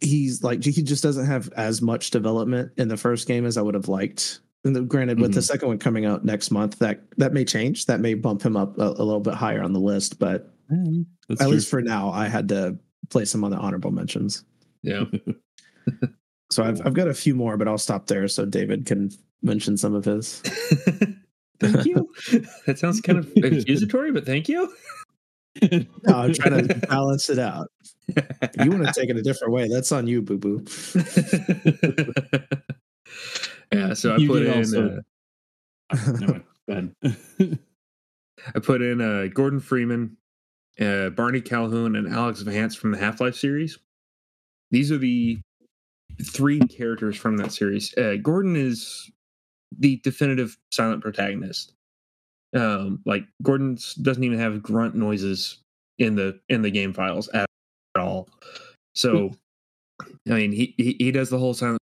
he's like, he just doesn't have as much development in the first game as I would have liked. And the, granted, mm-hmm. with the second one coming out next month, that that may change. That may bump him up a, a little bit higher on the list, but mm, at true. least for now, I had to place him on the honorable mentions. Yeah. So I've I've got a few more, but I'll stop there so David can mention some of his. Thank you. That sounds kind of accusatory, but thank you. No, I'm trying to balance it out. You want to take it a different way, that's on you, boo boo. Yeah, so I you put in also... uh, no, go ahead. I put in uh, Gordon Freeman, uh, Barney Calhoun, and Alex Vance from the Half-Life series. These are the three characters from that series. Uh, Gordon is the definitive silent protagonist. Um, like Gordon doesn't even have grunt noises in the in the game files at all. So, I mean, he, he, he does the whole silent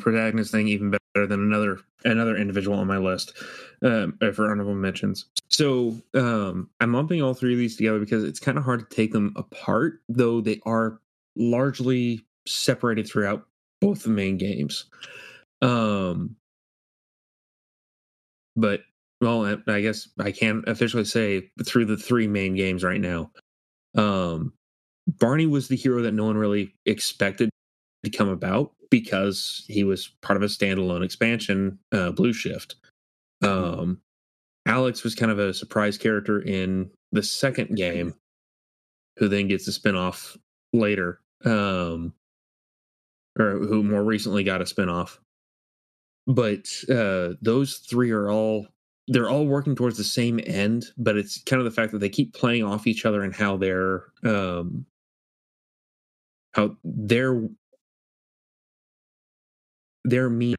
protagonist thing even better than another another individual on my list um, for honorable mentions. So um, I'm lumping all three of these together because it's kind of hard to take them apart, though they are largely separated throughout both the main games. Um, but well, I guess I can officially say through the three main games right now, um, Barney was the hero that no one really expected to come about because he was part of a standalone expansion, uh, Blue Shift. Um, Alex was kind of a surprise character in the second game, who then gets a spinoff later, um, or who more recently got a spinoff. But uh, those three are all... They're all working towards the same end, but it's kind of the fact that they keep playing off each other and how they're, um, how their their means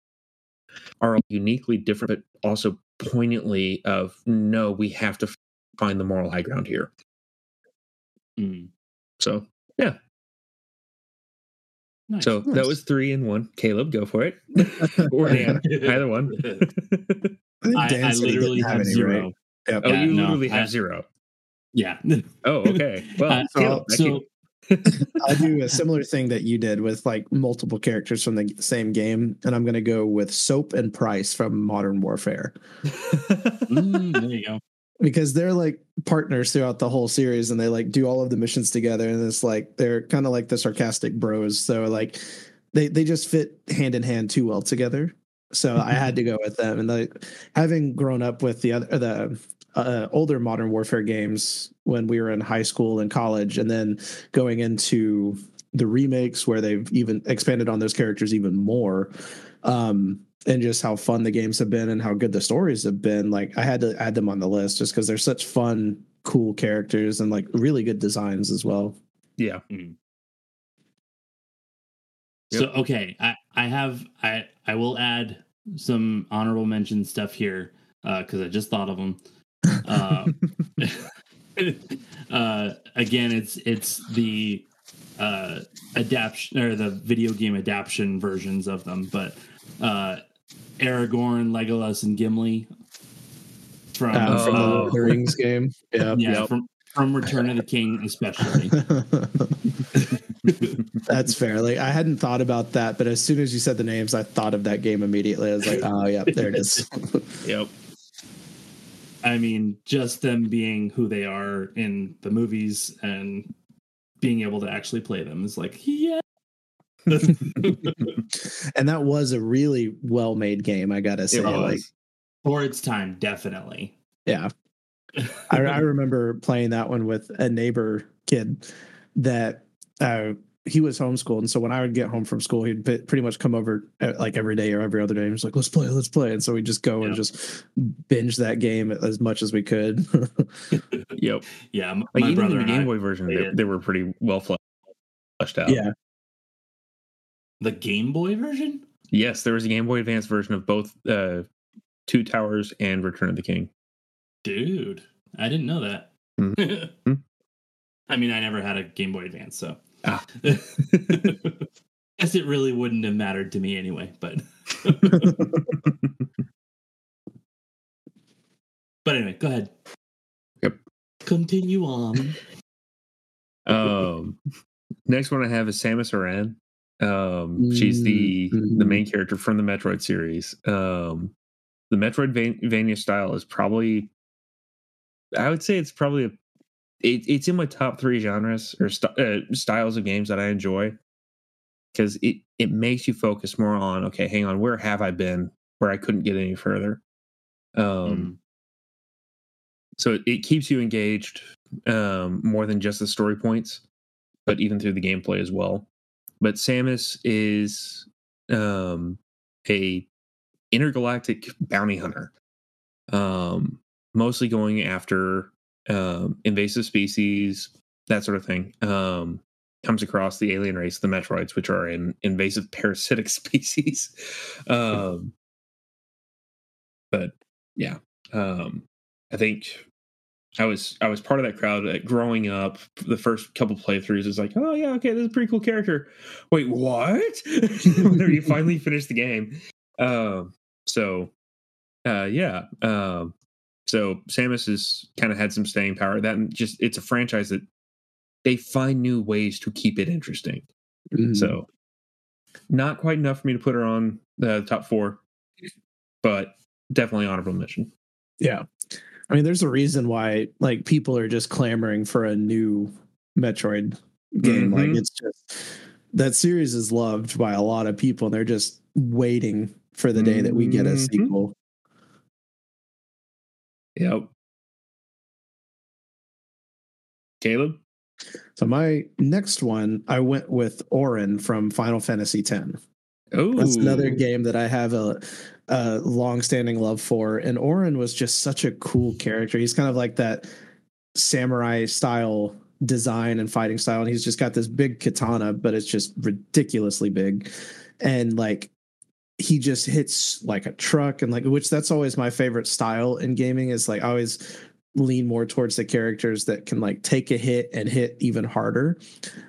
are uniquely different, but also poignantly of no, we have to find the moral high ground here. Mm. So yeah, Nice. So nice. That was three and one. Caleb, go for it. Or Dan, either one. I, I literally have, have any, zero. Right? Yep. Oh, yeah, you no, literally I, have zero. Yeah. Oh, okay. Well, uh, Caleb, so, so I'll do a similar thing that you did with like multiple characters from the same game, and I'm going to go with Soap and Price from Modern Warfare. Mm, there you go. Because they're like partners throughout the whole series, and they like do all of the missions together, and it's like they're kind of like the sarcastic bros. So like they they just fit hand in hand too well together. So I had to go with them. And like having grown up with the other the uh, older Modern Warfare games when we were in high school and college, and then going into the remakes where they've even expanded on those characters even more. Um, and just how fun the games have been and how good the stories have been. Like I had to add them on the list just because they're such fun, cool characters and like really good designs as well. Yeah. Mm-hmm. Yep. So, okay. I, I have, I, I will add some honorable mention stuff here. Uh, cause I just thought of them. Uh, uh, again, it's, it's the, uh, adaption or the video game adaption versions of them, but, uh, Aragorn, Legolas, and Gimli from, uh, from uh, the Rings game. Yeah, yeah, yep. from from Return of the King, especially. That's fair. Like, I hadn't thought about that, but as soon as you said the names, I thought of that game immediately. I was like, oh yeah, there it is. Yep. I mean, just them being who they are in the movies and being able to actually play them is like, yeah. And that was a really well-made game, I gotta say. Like, for its time, definitely. Yeah. I, I remember playing that one with a neighbor kid that uh, he was homeschooled, and so when I would get home from school, he'd pretty much come over like every day or every other day. He was like, let's play, let's play. And so we'd just go yeah. and just binge that game as much as we could. Yep. Yeah. My, like, my even brother in the Game Boy version, they, they were pretty well fleshed out. Yeah. The Game Boy version? Yes, there was a Game Boy Advance version of both uh, Two Towers and Return of the King. Dude, I didn't know that. Mm-hmm. I mean, I never had a Game Boy Advance, so. Ah. Guess it really wouldn't have mattered to me anyway, but. But anyway, go ahead. Yep. Continue on. Um, next one I have is Samus Aran. Um, she's the the main character from the Metroid series. Um, the Metroidvania style is probably, I would say it's probably a, it, it's in my top three genres or st- uh, styles of games that I enjoy, because it it makes you focus more on, okay, hang on, where have I been where I couldn't get any further? Um, mm. So it, it keeps you engaged um, more than just the story points, but even through the gameplay as well. But Samus is um, a intergalactic bounty hunter, um, mostly going after um, invasive species, that sort of thing. Um, comes across the alien race, the Metroids, which are an invasive parasitic species. um, but yeah, um, I think I was I was part of that crowd at growing up. The first couple playthroughs is like, oh yeah, okay, this is a pretty cool character. Wait, what? Whenever you finally finish the game. Um, so, uh, yeah. Um, so Samus has kind of had some staying power. That just it's a franchise that they find new ways to keep it interesting. Mm. So, not quite enough for me to put her on the top four, but definitely honorable mention. Yeah. I mean, there's a reason why like people are just clamoring for a new Metroid game. Mm-hmm. Like it's just that series is loved by a lot of people, and they're just waiting for the day that we get a sequel. Yep. Caleb? So my next one, I went with Orin from Final Fantasy X. Oh, that's another game that I have a, a long-standing love for. And Orin was just such a cool character. He's kind of like that samurai-style design and fighting style. And he's just got this big katana, but it's just ridiculously big. And like he just hits like a truck and like, which that's always my favorite style in gaming is like I always lean more towards the characters that can like take a hit and hit even harder.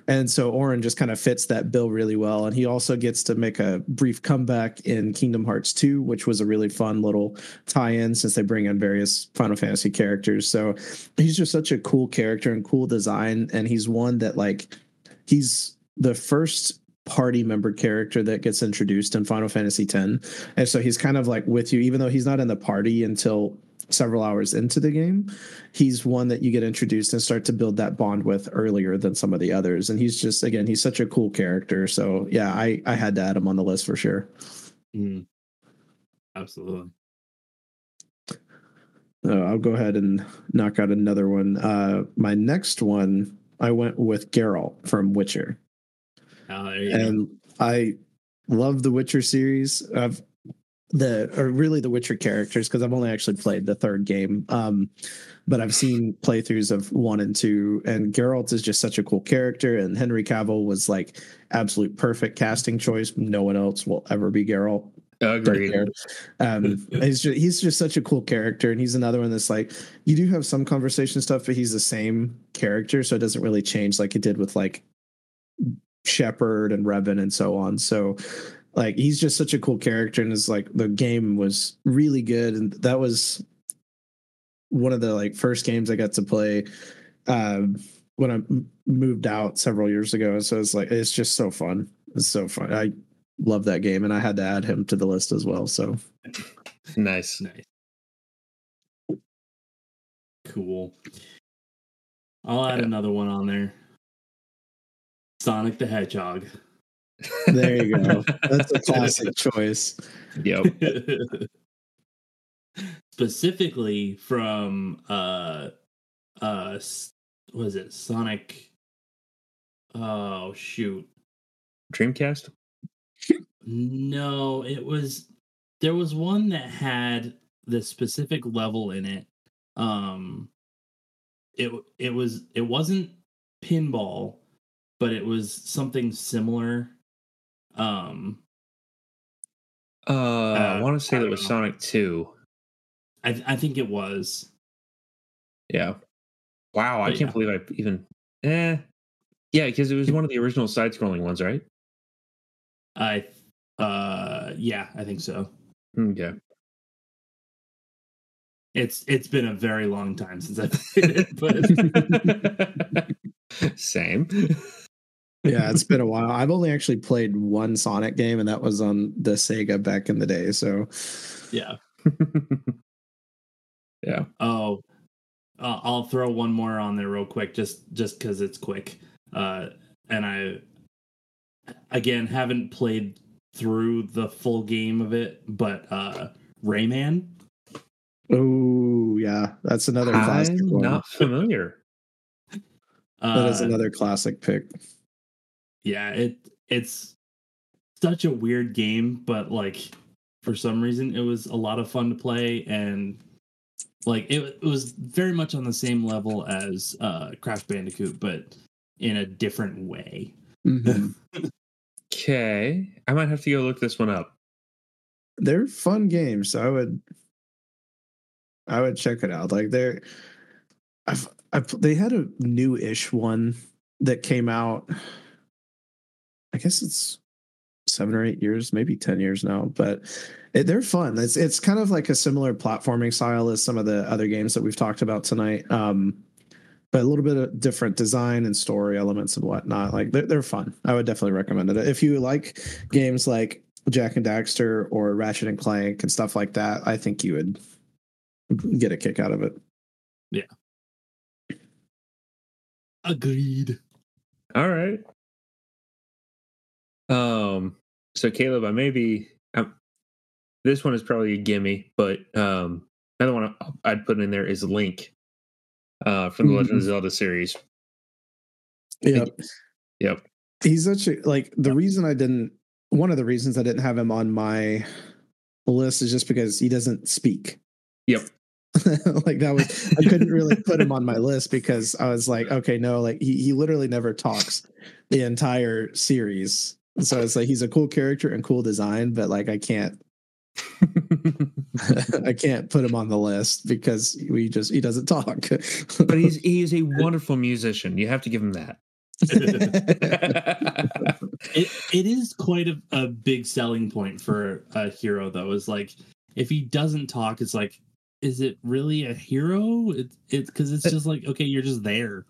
And so Orin just kind of fits that bill really well. And he also gets to make a brief comeback in Kingdom Hearts two, which was a really fun little tie-in since they bring in various Final Fantasy characters. So he's just such a cool character and cool design. And he's one that like, he's the first party member character that gets introduced in Final Fantasy ten. And so he's kind of like with you, even though he's not in the party until several hours into the game. He's one that you get introduced and start to build that bond with earlier than some of the others. And he's just, again, he's such a cool character. So yeah, I, I had to add him on the list for sure. Mm. Absolutely. Uh, I'll go ahead and knock out another one. Uh, my next one, I went with Geralt from Witcher. Oh, there you and go. I love the Witcher series. I've The or really the Witcher characters, because I've only actually played the third game, um, but I've seen playthroughs of one and two, and Geralt is just such a cool character, and Henry Cavill was like absolute perfect casting choice. No one else will ever be Geralt. Agreed. Um, he's just he's just such a cool character, and he's another one that's like you do have some conversation stuff, but he's the same character, so it doesn't really change like it did with like Shepard and Revan and so on. So. Like, he's just such a cool character, and it's like the game was really good. And that was one of the like first games I got to play um, when I m- moved out several years ago. And so it's like, it's just so fun. It's so fun. I love that game, and I had to add him to the list as well. So nice, nice, cool. I'll add yeah. another one on there. Sonic the Hedgehog. There you go. That's a classic choice. Yep. Specifically from uh uh was it Sonic? Oh shoot, Dreamcast? No, it was there was one that had the specific level in it. Um, it it was it wasn't pinball, but it was something similar. Um, uh, uh, I want to say that was know. Sonic two. I th- I think it was. Yeah. Wow, but I can't yeah. believe I even. Eh. Yeah, because it was one of the original side-scrolling ones, right? I, uh, yeah, I think so. Okay. It's it's been a very long time since I played it, but same. Yeah, it's been a while. I've only actually played one Sonic game, and that was on the Sega back in the day. So, yeah, yeah. Oh, uh, I'll throw one more on there real quick, just just because it's quick. Uh, and I, again, haven't played through the full game of it, but uh, Rayman. Oh yeah, that's another classic. I'm one. Not familiar. Uh, that is another classic pick. Yeah, it it's such a weird game, but like for some reason it was a lot of fun to play, and like it, it was very much on the same level as uh, Crash Bandicoot, but in a different way. Mm-hmm. Okay, I might have to go look this one up. They're fun games, so I would I would check it out. Like they're, I've, I've they had a new-ish one that came out. I guess it's seven or eight years, maybe ten years now, but it, they're fun. It's it's kind of like a similar platforming style as some of the other games that we've talked about tonight, um, but a little bit of different design and story elements and whatnot. Like they're, they're fun. I would definitely recommend it. If you like games like Jak and Daxter or Ratchet and Clank and stuff like that, I think you would get a kick out of it. Yeah. Agreed. All right. Um, so Caleb, I may be, I'm, this one is probably a gimme, but, um, another one I, I'd put in there is Link, uh, from the mm-hmm. Legend of Zelda series. Yep. Yep. He's such a, like, the yep. reason I didn't, one of the reasons I didn't have him on my list is just because he doesn't speak. Yep. Like that was, I couldn't really put him on my list because I was like, okay, no, like he, he literally never talks the entire series. So it's like he's a cool character and cool design, but like I can't I can't put him on the list because we just he doesn't talk. But he's he is a wonderful musician. You have to give him that. it, it is quite a, a big selling point for a hero, though. Is like if he doesn't talk, it's like, is it really a hero? It's it's because it's just like, okay, you're just there.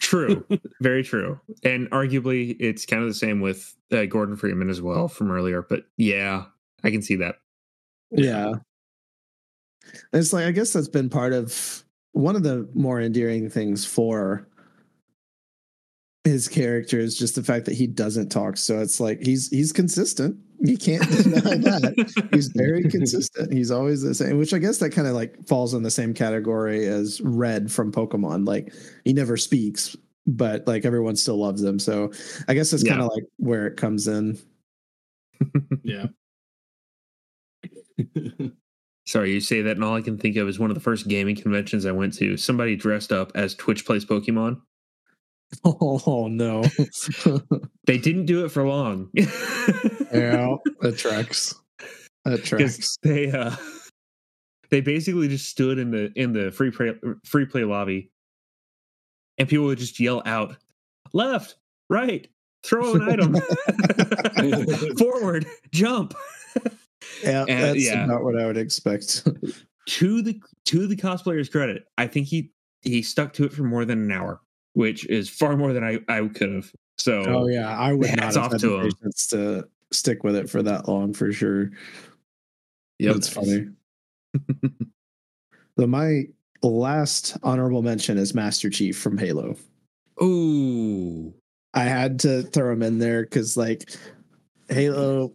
True, very true, and arguably it's kind of the same with uh, Gordon Freeman as well from earlier. But yeah, I can see that. Yeah, it's like I guess that's been part of one of the more endearing things for his character is just the fact that he doesn't talk. So it's like he's he's consistent. You can't deny that. He's very consistent. He's always the same, which I guess that kind of like falls in the same category as Red from Pokemon. Like he never speaks, but like everyone still loves him. So I guess that's yeah. kind of like where it comes in. Yeah. Sorry, you say that and all I can think of is one of the first gaming conventions I went to. Somebody dressed up as Twitch Plays Pokemon. Oh no. They didn't do it for long. Yeah, that tracks. That tracks. They uh they basically just stood in the in the free play free play lobby and people would just yell out, left, right, throw an item, forward, jump. Yeah, and, that's yeah. not what I would expect. To the to the cosplayer's credit, I think he he stuck to it for more than an hour. Which is far more than I, I could have. So, oh yeah, I would not have had the patience to stick with it for that long for sure. Yeah, that's funny. So my last honorable mention is Master Chief from Halo. Ooh, I had to throw him in there because like Halo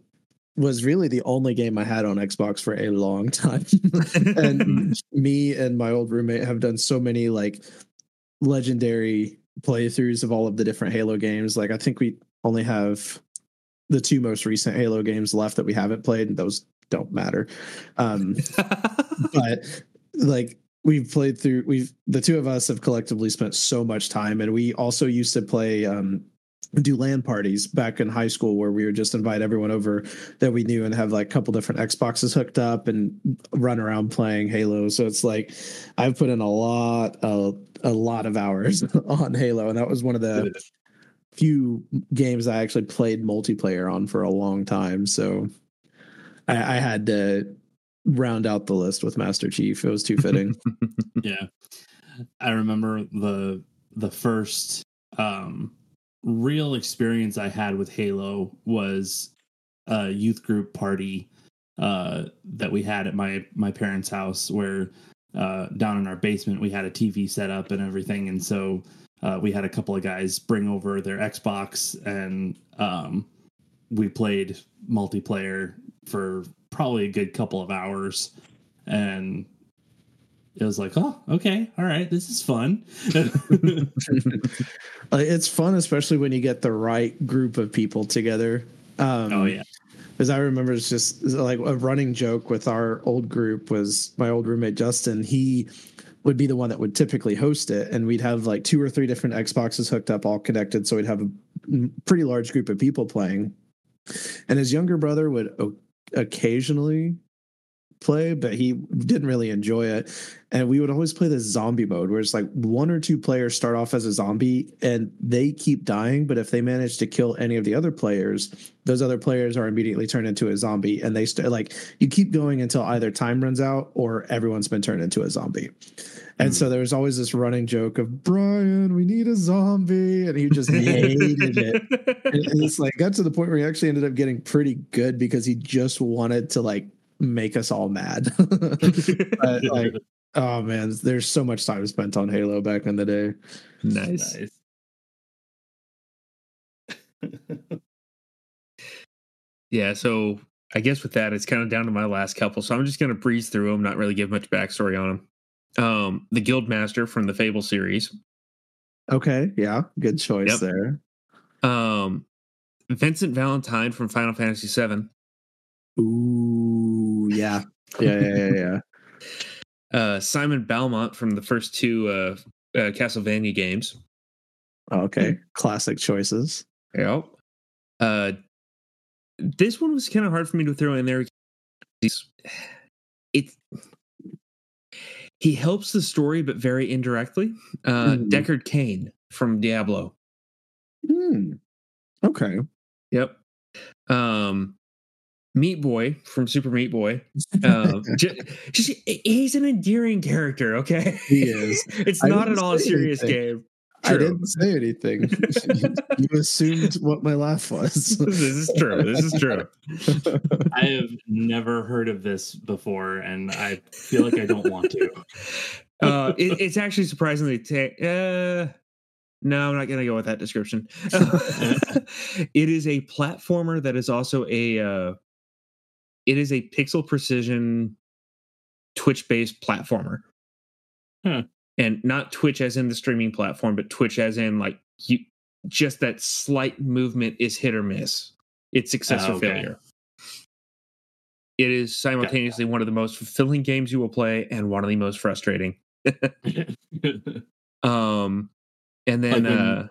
was really the only game I had on Xbox for a long time, and me and my old roommate have done so many like legendary playthroughs of all of the different Halo games. Like I think we only have the two most recent Halo games left that we haven't played, and those don't matter. Um but like we've played through we've the two of us have collectively spent so much time, and we also used to play um do LAN parties back in high school where we would just invite everyone over that we knew and have like a couple different Xboxes hooked up and run around playing Halo. So it's like I've put in a lot of a lot of hours on Halo, and that was one of the few games I actually played multiplayer on for a long time. So I, I had to round out the list with Master Chief. It was too fitting. Yeah, I remember the the first um, real experience I had with Halo was a youth group party uh, that we had at my my parents' house where. Uh, down in our basement, we had a T V set up and everything, and so uh, we had a couple of guys bring over their Xbox, and um, we played multiplayer for probably a good couple of hours, and it was like, oh, okay, all right, this is fun. It's fun, especially when you get the right group of people together. Um, oh, yeah. Because I remember it's just like a running joke with our old group was my old roommate, Justin. He would be the one that would typically host it. And we'd have like two or three different Xboxes hooked up, all connected. So we'd have a pretty large group of people playing. And his younger brother would o- occasionally play, but he didn't really enjoy it. And we would always play this zombie mode where it's like one or two players start off as a zombie and they keep dying, but if they manage to kill any of the other players, those other players are immediately turned into a zombie, and they st- like you keep going until either time runs out or everyone's been turned into a zombie. And mm. so there was always this running joke of, Brian, we need a zombie, and he just hated it. And it's like got to the point where he actually ended up getting pretty good because he just wanted to like make us all mad. But like, oh man, there's so much time spent on Halo back in the day. Nice. nice. Yeah, so I guess with that, it's kind of down to my last couple. So I'm just going to breeze through them, not really give much backstory on them. Um, the Guildmaster from the Fable series. Okay, yeah, good choice yep. there. Um, Vincent Valentine from Final Fantasy seven. Ooh, yeah. Yeah, yeah, yeah, yeah. Uh, Simon Belmont from the first two uh, uh, Castlevania games. Okay, classic choices. Yep. Uh, this one was kind of hard for me to throw in there. these, it he helps the story, but very indirectly. Uh, mm. Deckard Cain from Diablo. Mm. Okay. Yep. Um, Meat Boy from Super Meat Boy. Um, just, just, he's an endearing character. Okay, he is. It's I not at all a serious anything. game. True. I didn't say anything. You assumed what my laugh was. This is true. This is true. I have never heard of this before, and I feel like I don't want to. Uh, it, it's actually surprisingly. Ta- uh, no, I'm not going to go with that description. It is a platformer that is also a. Uh, it is a pixel precision, Twitch-based platformer. Huh. And not Twitch as in the streaming platform, but Twitch as in like you, just that slight movement is hit or miss. It's success oh, or okay. failure. It is simultaneously one of the most fulfilling games you will play and one of the most frustrating. um, and then like when, uh,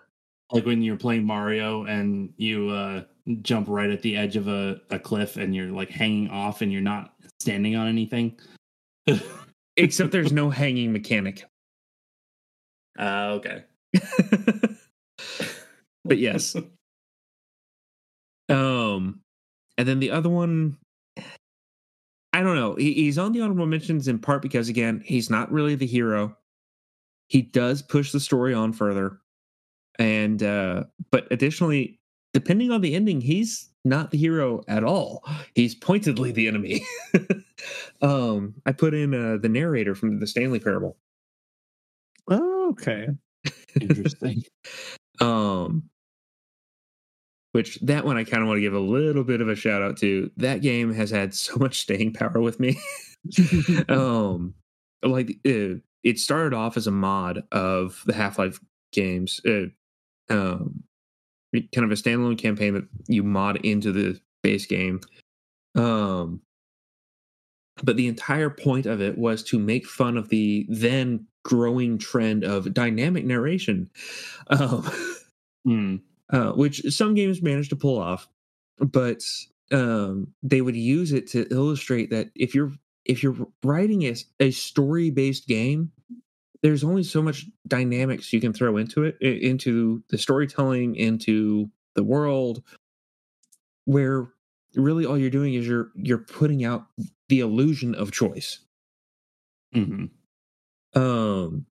like when you're playing Mario and you uh, jump right at the edge of a, a cliff and you're like hanging off and you're not standing on anything. Except there's no hanging mechanic. Uh, okay. But yes. Um, and then the other one, I don't know. He, he's on the honorable mentions in part because, again, he's not really the hero. He does push the story on further. And, uh, but additionally, depending on the ending, he's not the hero at all. He's pointedly the enemy. um, I put in uh, the narrator from the Stanley Parable. Oh, okay. Interesting. um, which that one I kind of want to give a little bit of a shout out to. That game has had so much staying power with me. um, like it, it started off as a mod of the Half-Life games, uh, um, kind of a standalone campaign that you mod into the base game. Um, but the entire point of it was to make fun of the then growing trend of dynamic narration, um, mm. uh, which some games manage to pull off, but um, they would use it to illustrate that if you're if you're writing a, a story-based game, there's only so much dynamics you can throw into it, into the storytelling, into the world, where really all you're doing is you're you're putting out the illusion of choice. Mm-hmm. Um,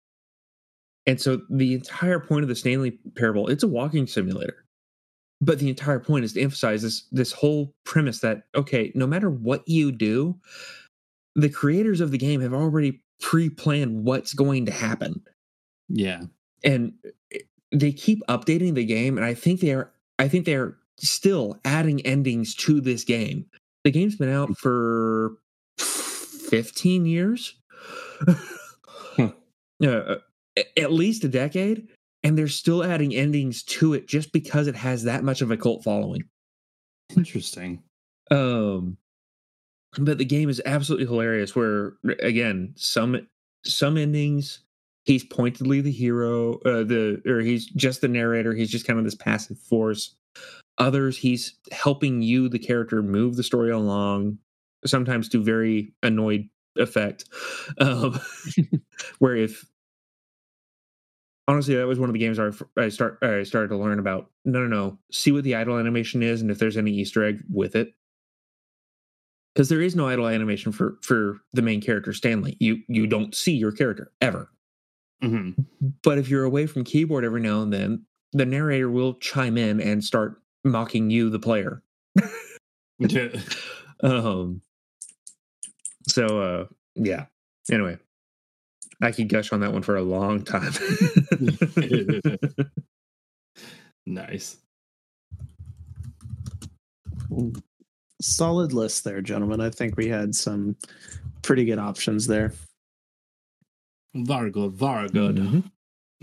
and so the entire point of the Stanley Parable, it's a walking simulator, but the entire point is to emphasize this, this whole premise that, okay, no matter what you do, the creators of the game have already pre-planned what's going to happen. Yeah. And they keep updating the game. And I think they are, I think they're still adding endings to this game. The game's been out for fifteen years. Uh, at least a decade, and they're still adding endings to it just because it has that much of a cult following. Interesting. Um, but the game is absolutely hilarious where, again, some some endings, he's pointedly the hero, uh, the or he's just the narrator. He's just kind of this passive force. Others, he's helping you, the character, move the story along, sometimes to very annoyed effect. Um, where if honestly, that was one of the games I start I started to learn about. No, no, no. See what the idle animation is, and if there's any Easter egg with it, because there is no idle animation for for the main character Stanley. You you don't see your character ever. Mm-hmm. But if you're away from keyboard every now and then, the narrator will chime in and start mocking you, the player. um. So uh, yeah. Anyway. I could gush on that one for a long time. Nice. Solid list there, gentlemen. I think we had some pretty good options there. Very good, very good.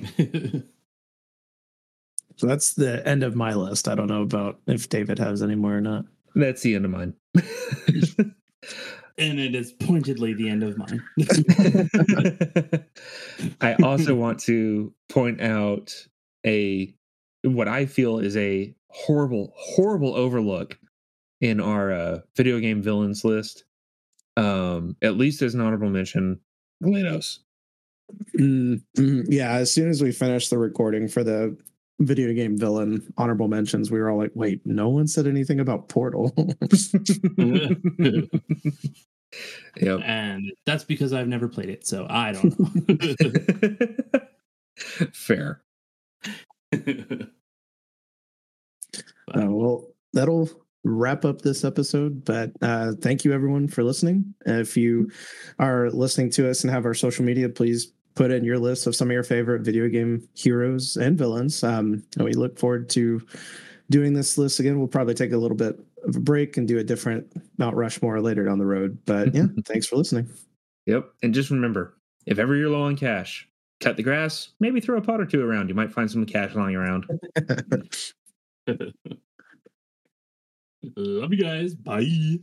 Mm-hmm. So that's the end of my list. I don't know about if David has any more or not. That's the end of mine. And it is pointedly the end of mine. I also want to point out a what I feel is a horrible, horrible overlook in our uh, video game villains list Um, at least as an honorable mention, Kratos. Mm-hmm. Yeah, as soon as we finished the recording for the video game villain honorable mentions, we were all like, wait, no one said anything about Portal. Yep. And that's because I've never played it, so I don't know. Fair. uh, well, that'll wrap up this episode, but uh thank you everyone for listening. If you are listening to us and have our social media, please put in your list of some of your favorite video game heroes and villains, um and we look forward to doing this list again. We'll probably take a little bit of a break and do a different Mount Rushmore later down the road, but yeah. Thanks for listening. Yep. And just remember, if ever you're low on cash, cut the grass, maybe throw a pot or two around. You might find some cash lying around. Love you guys. Bye.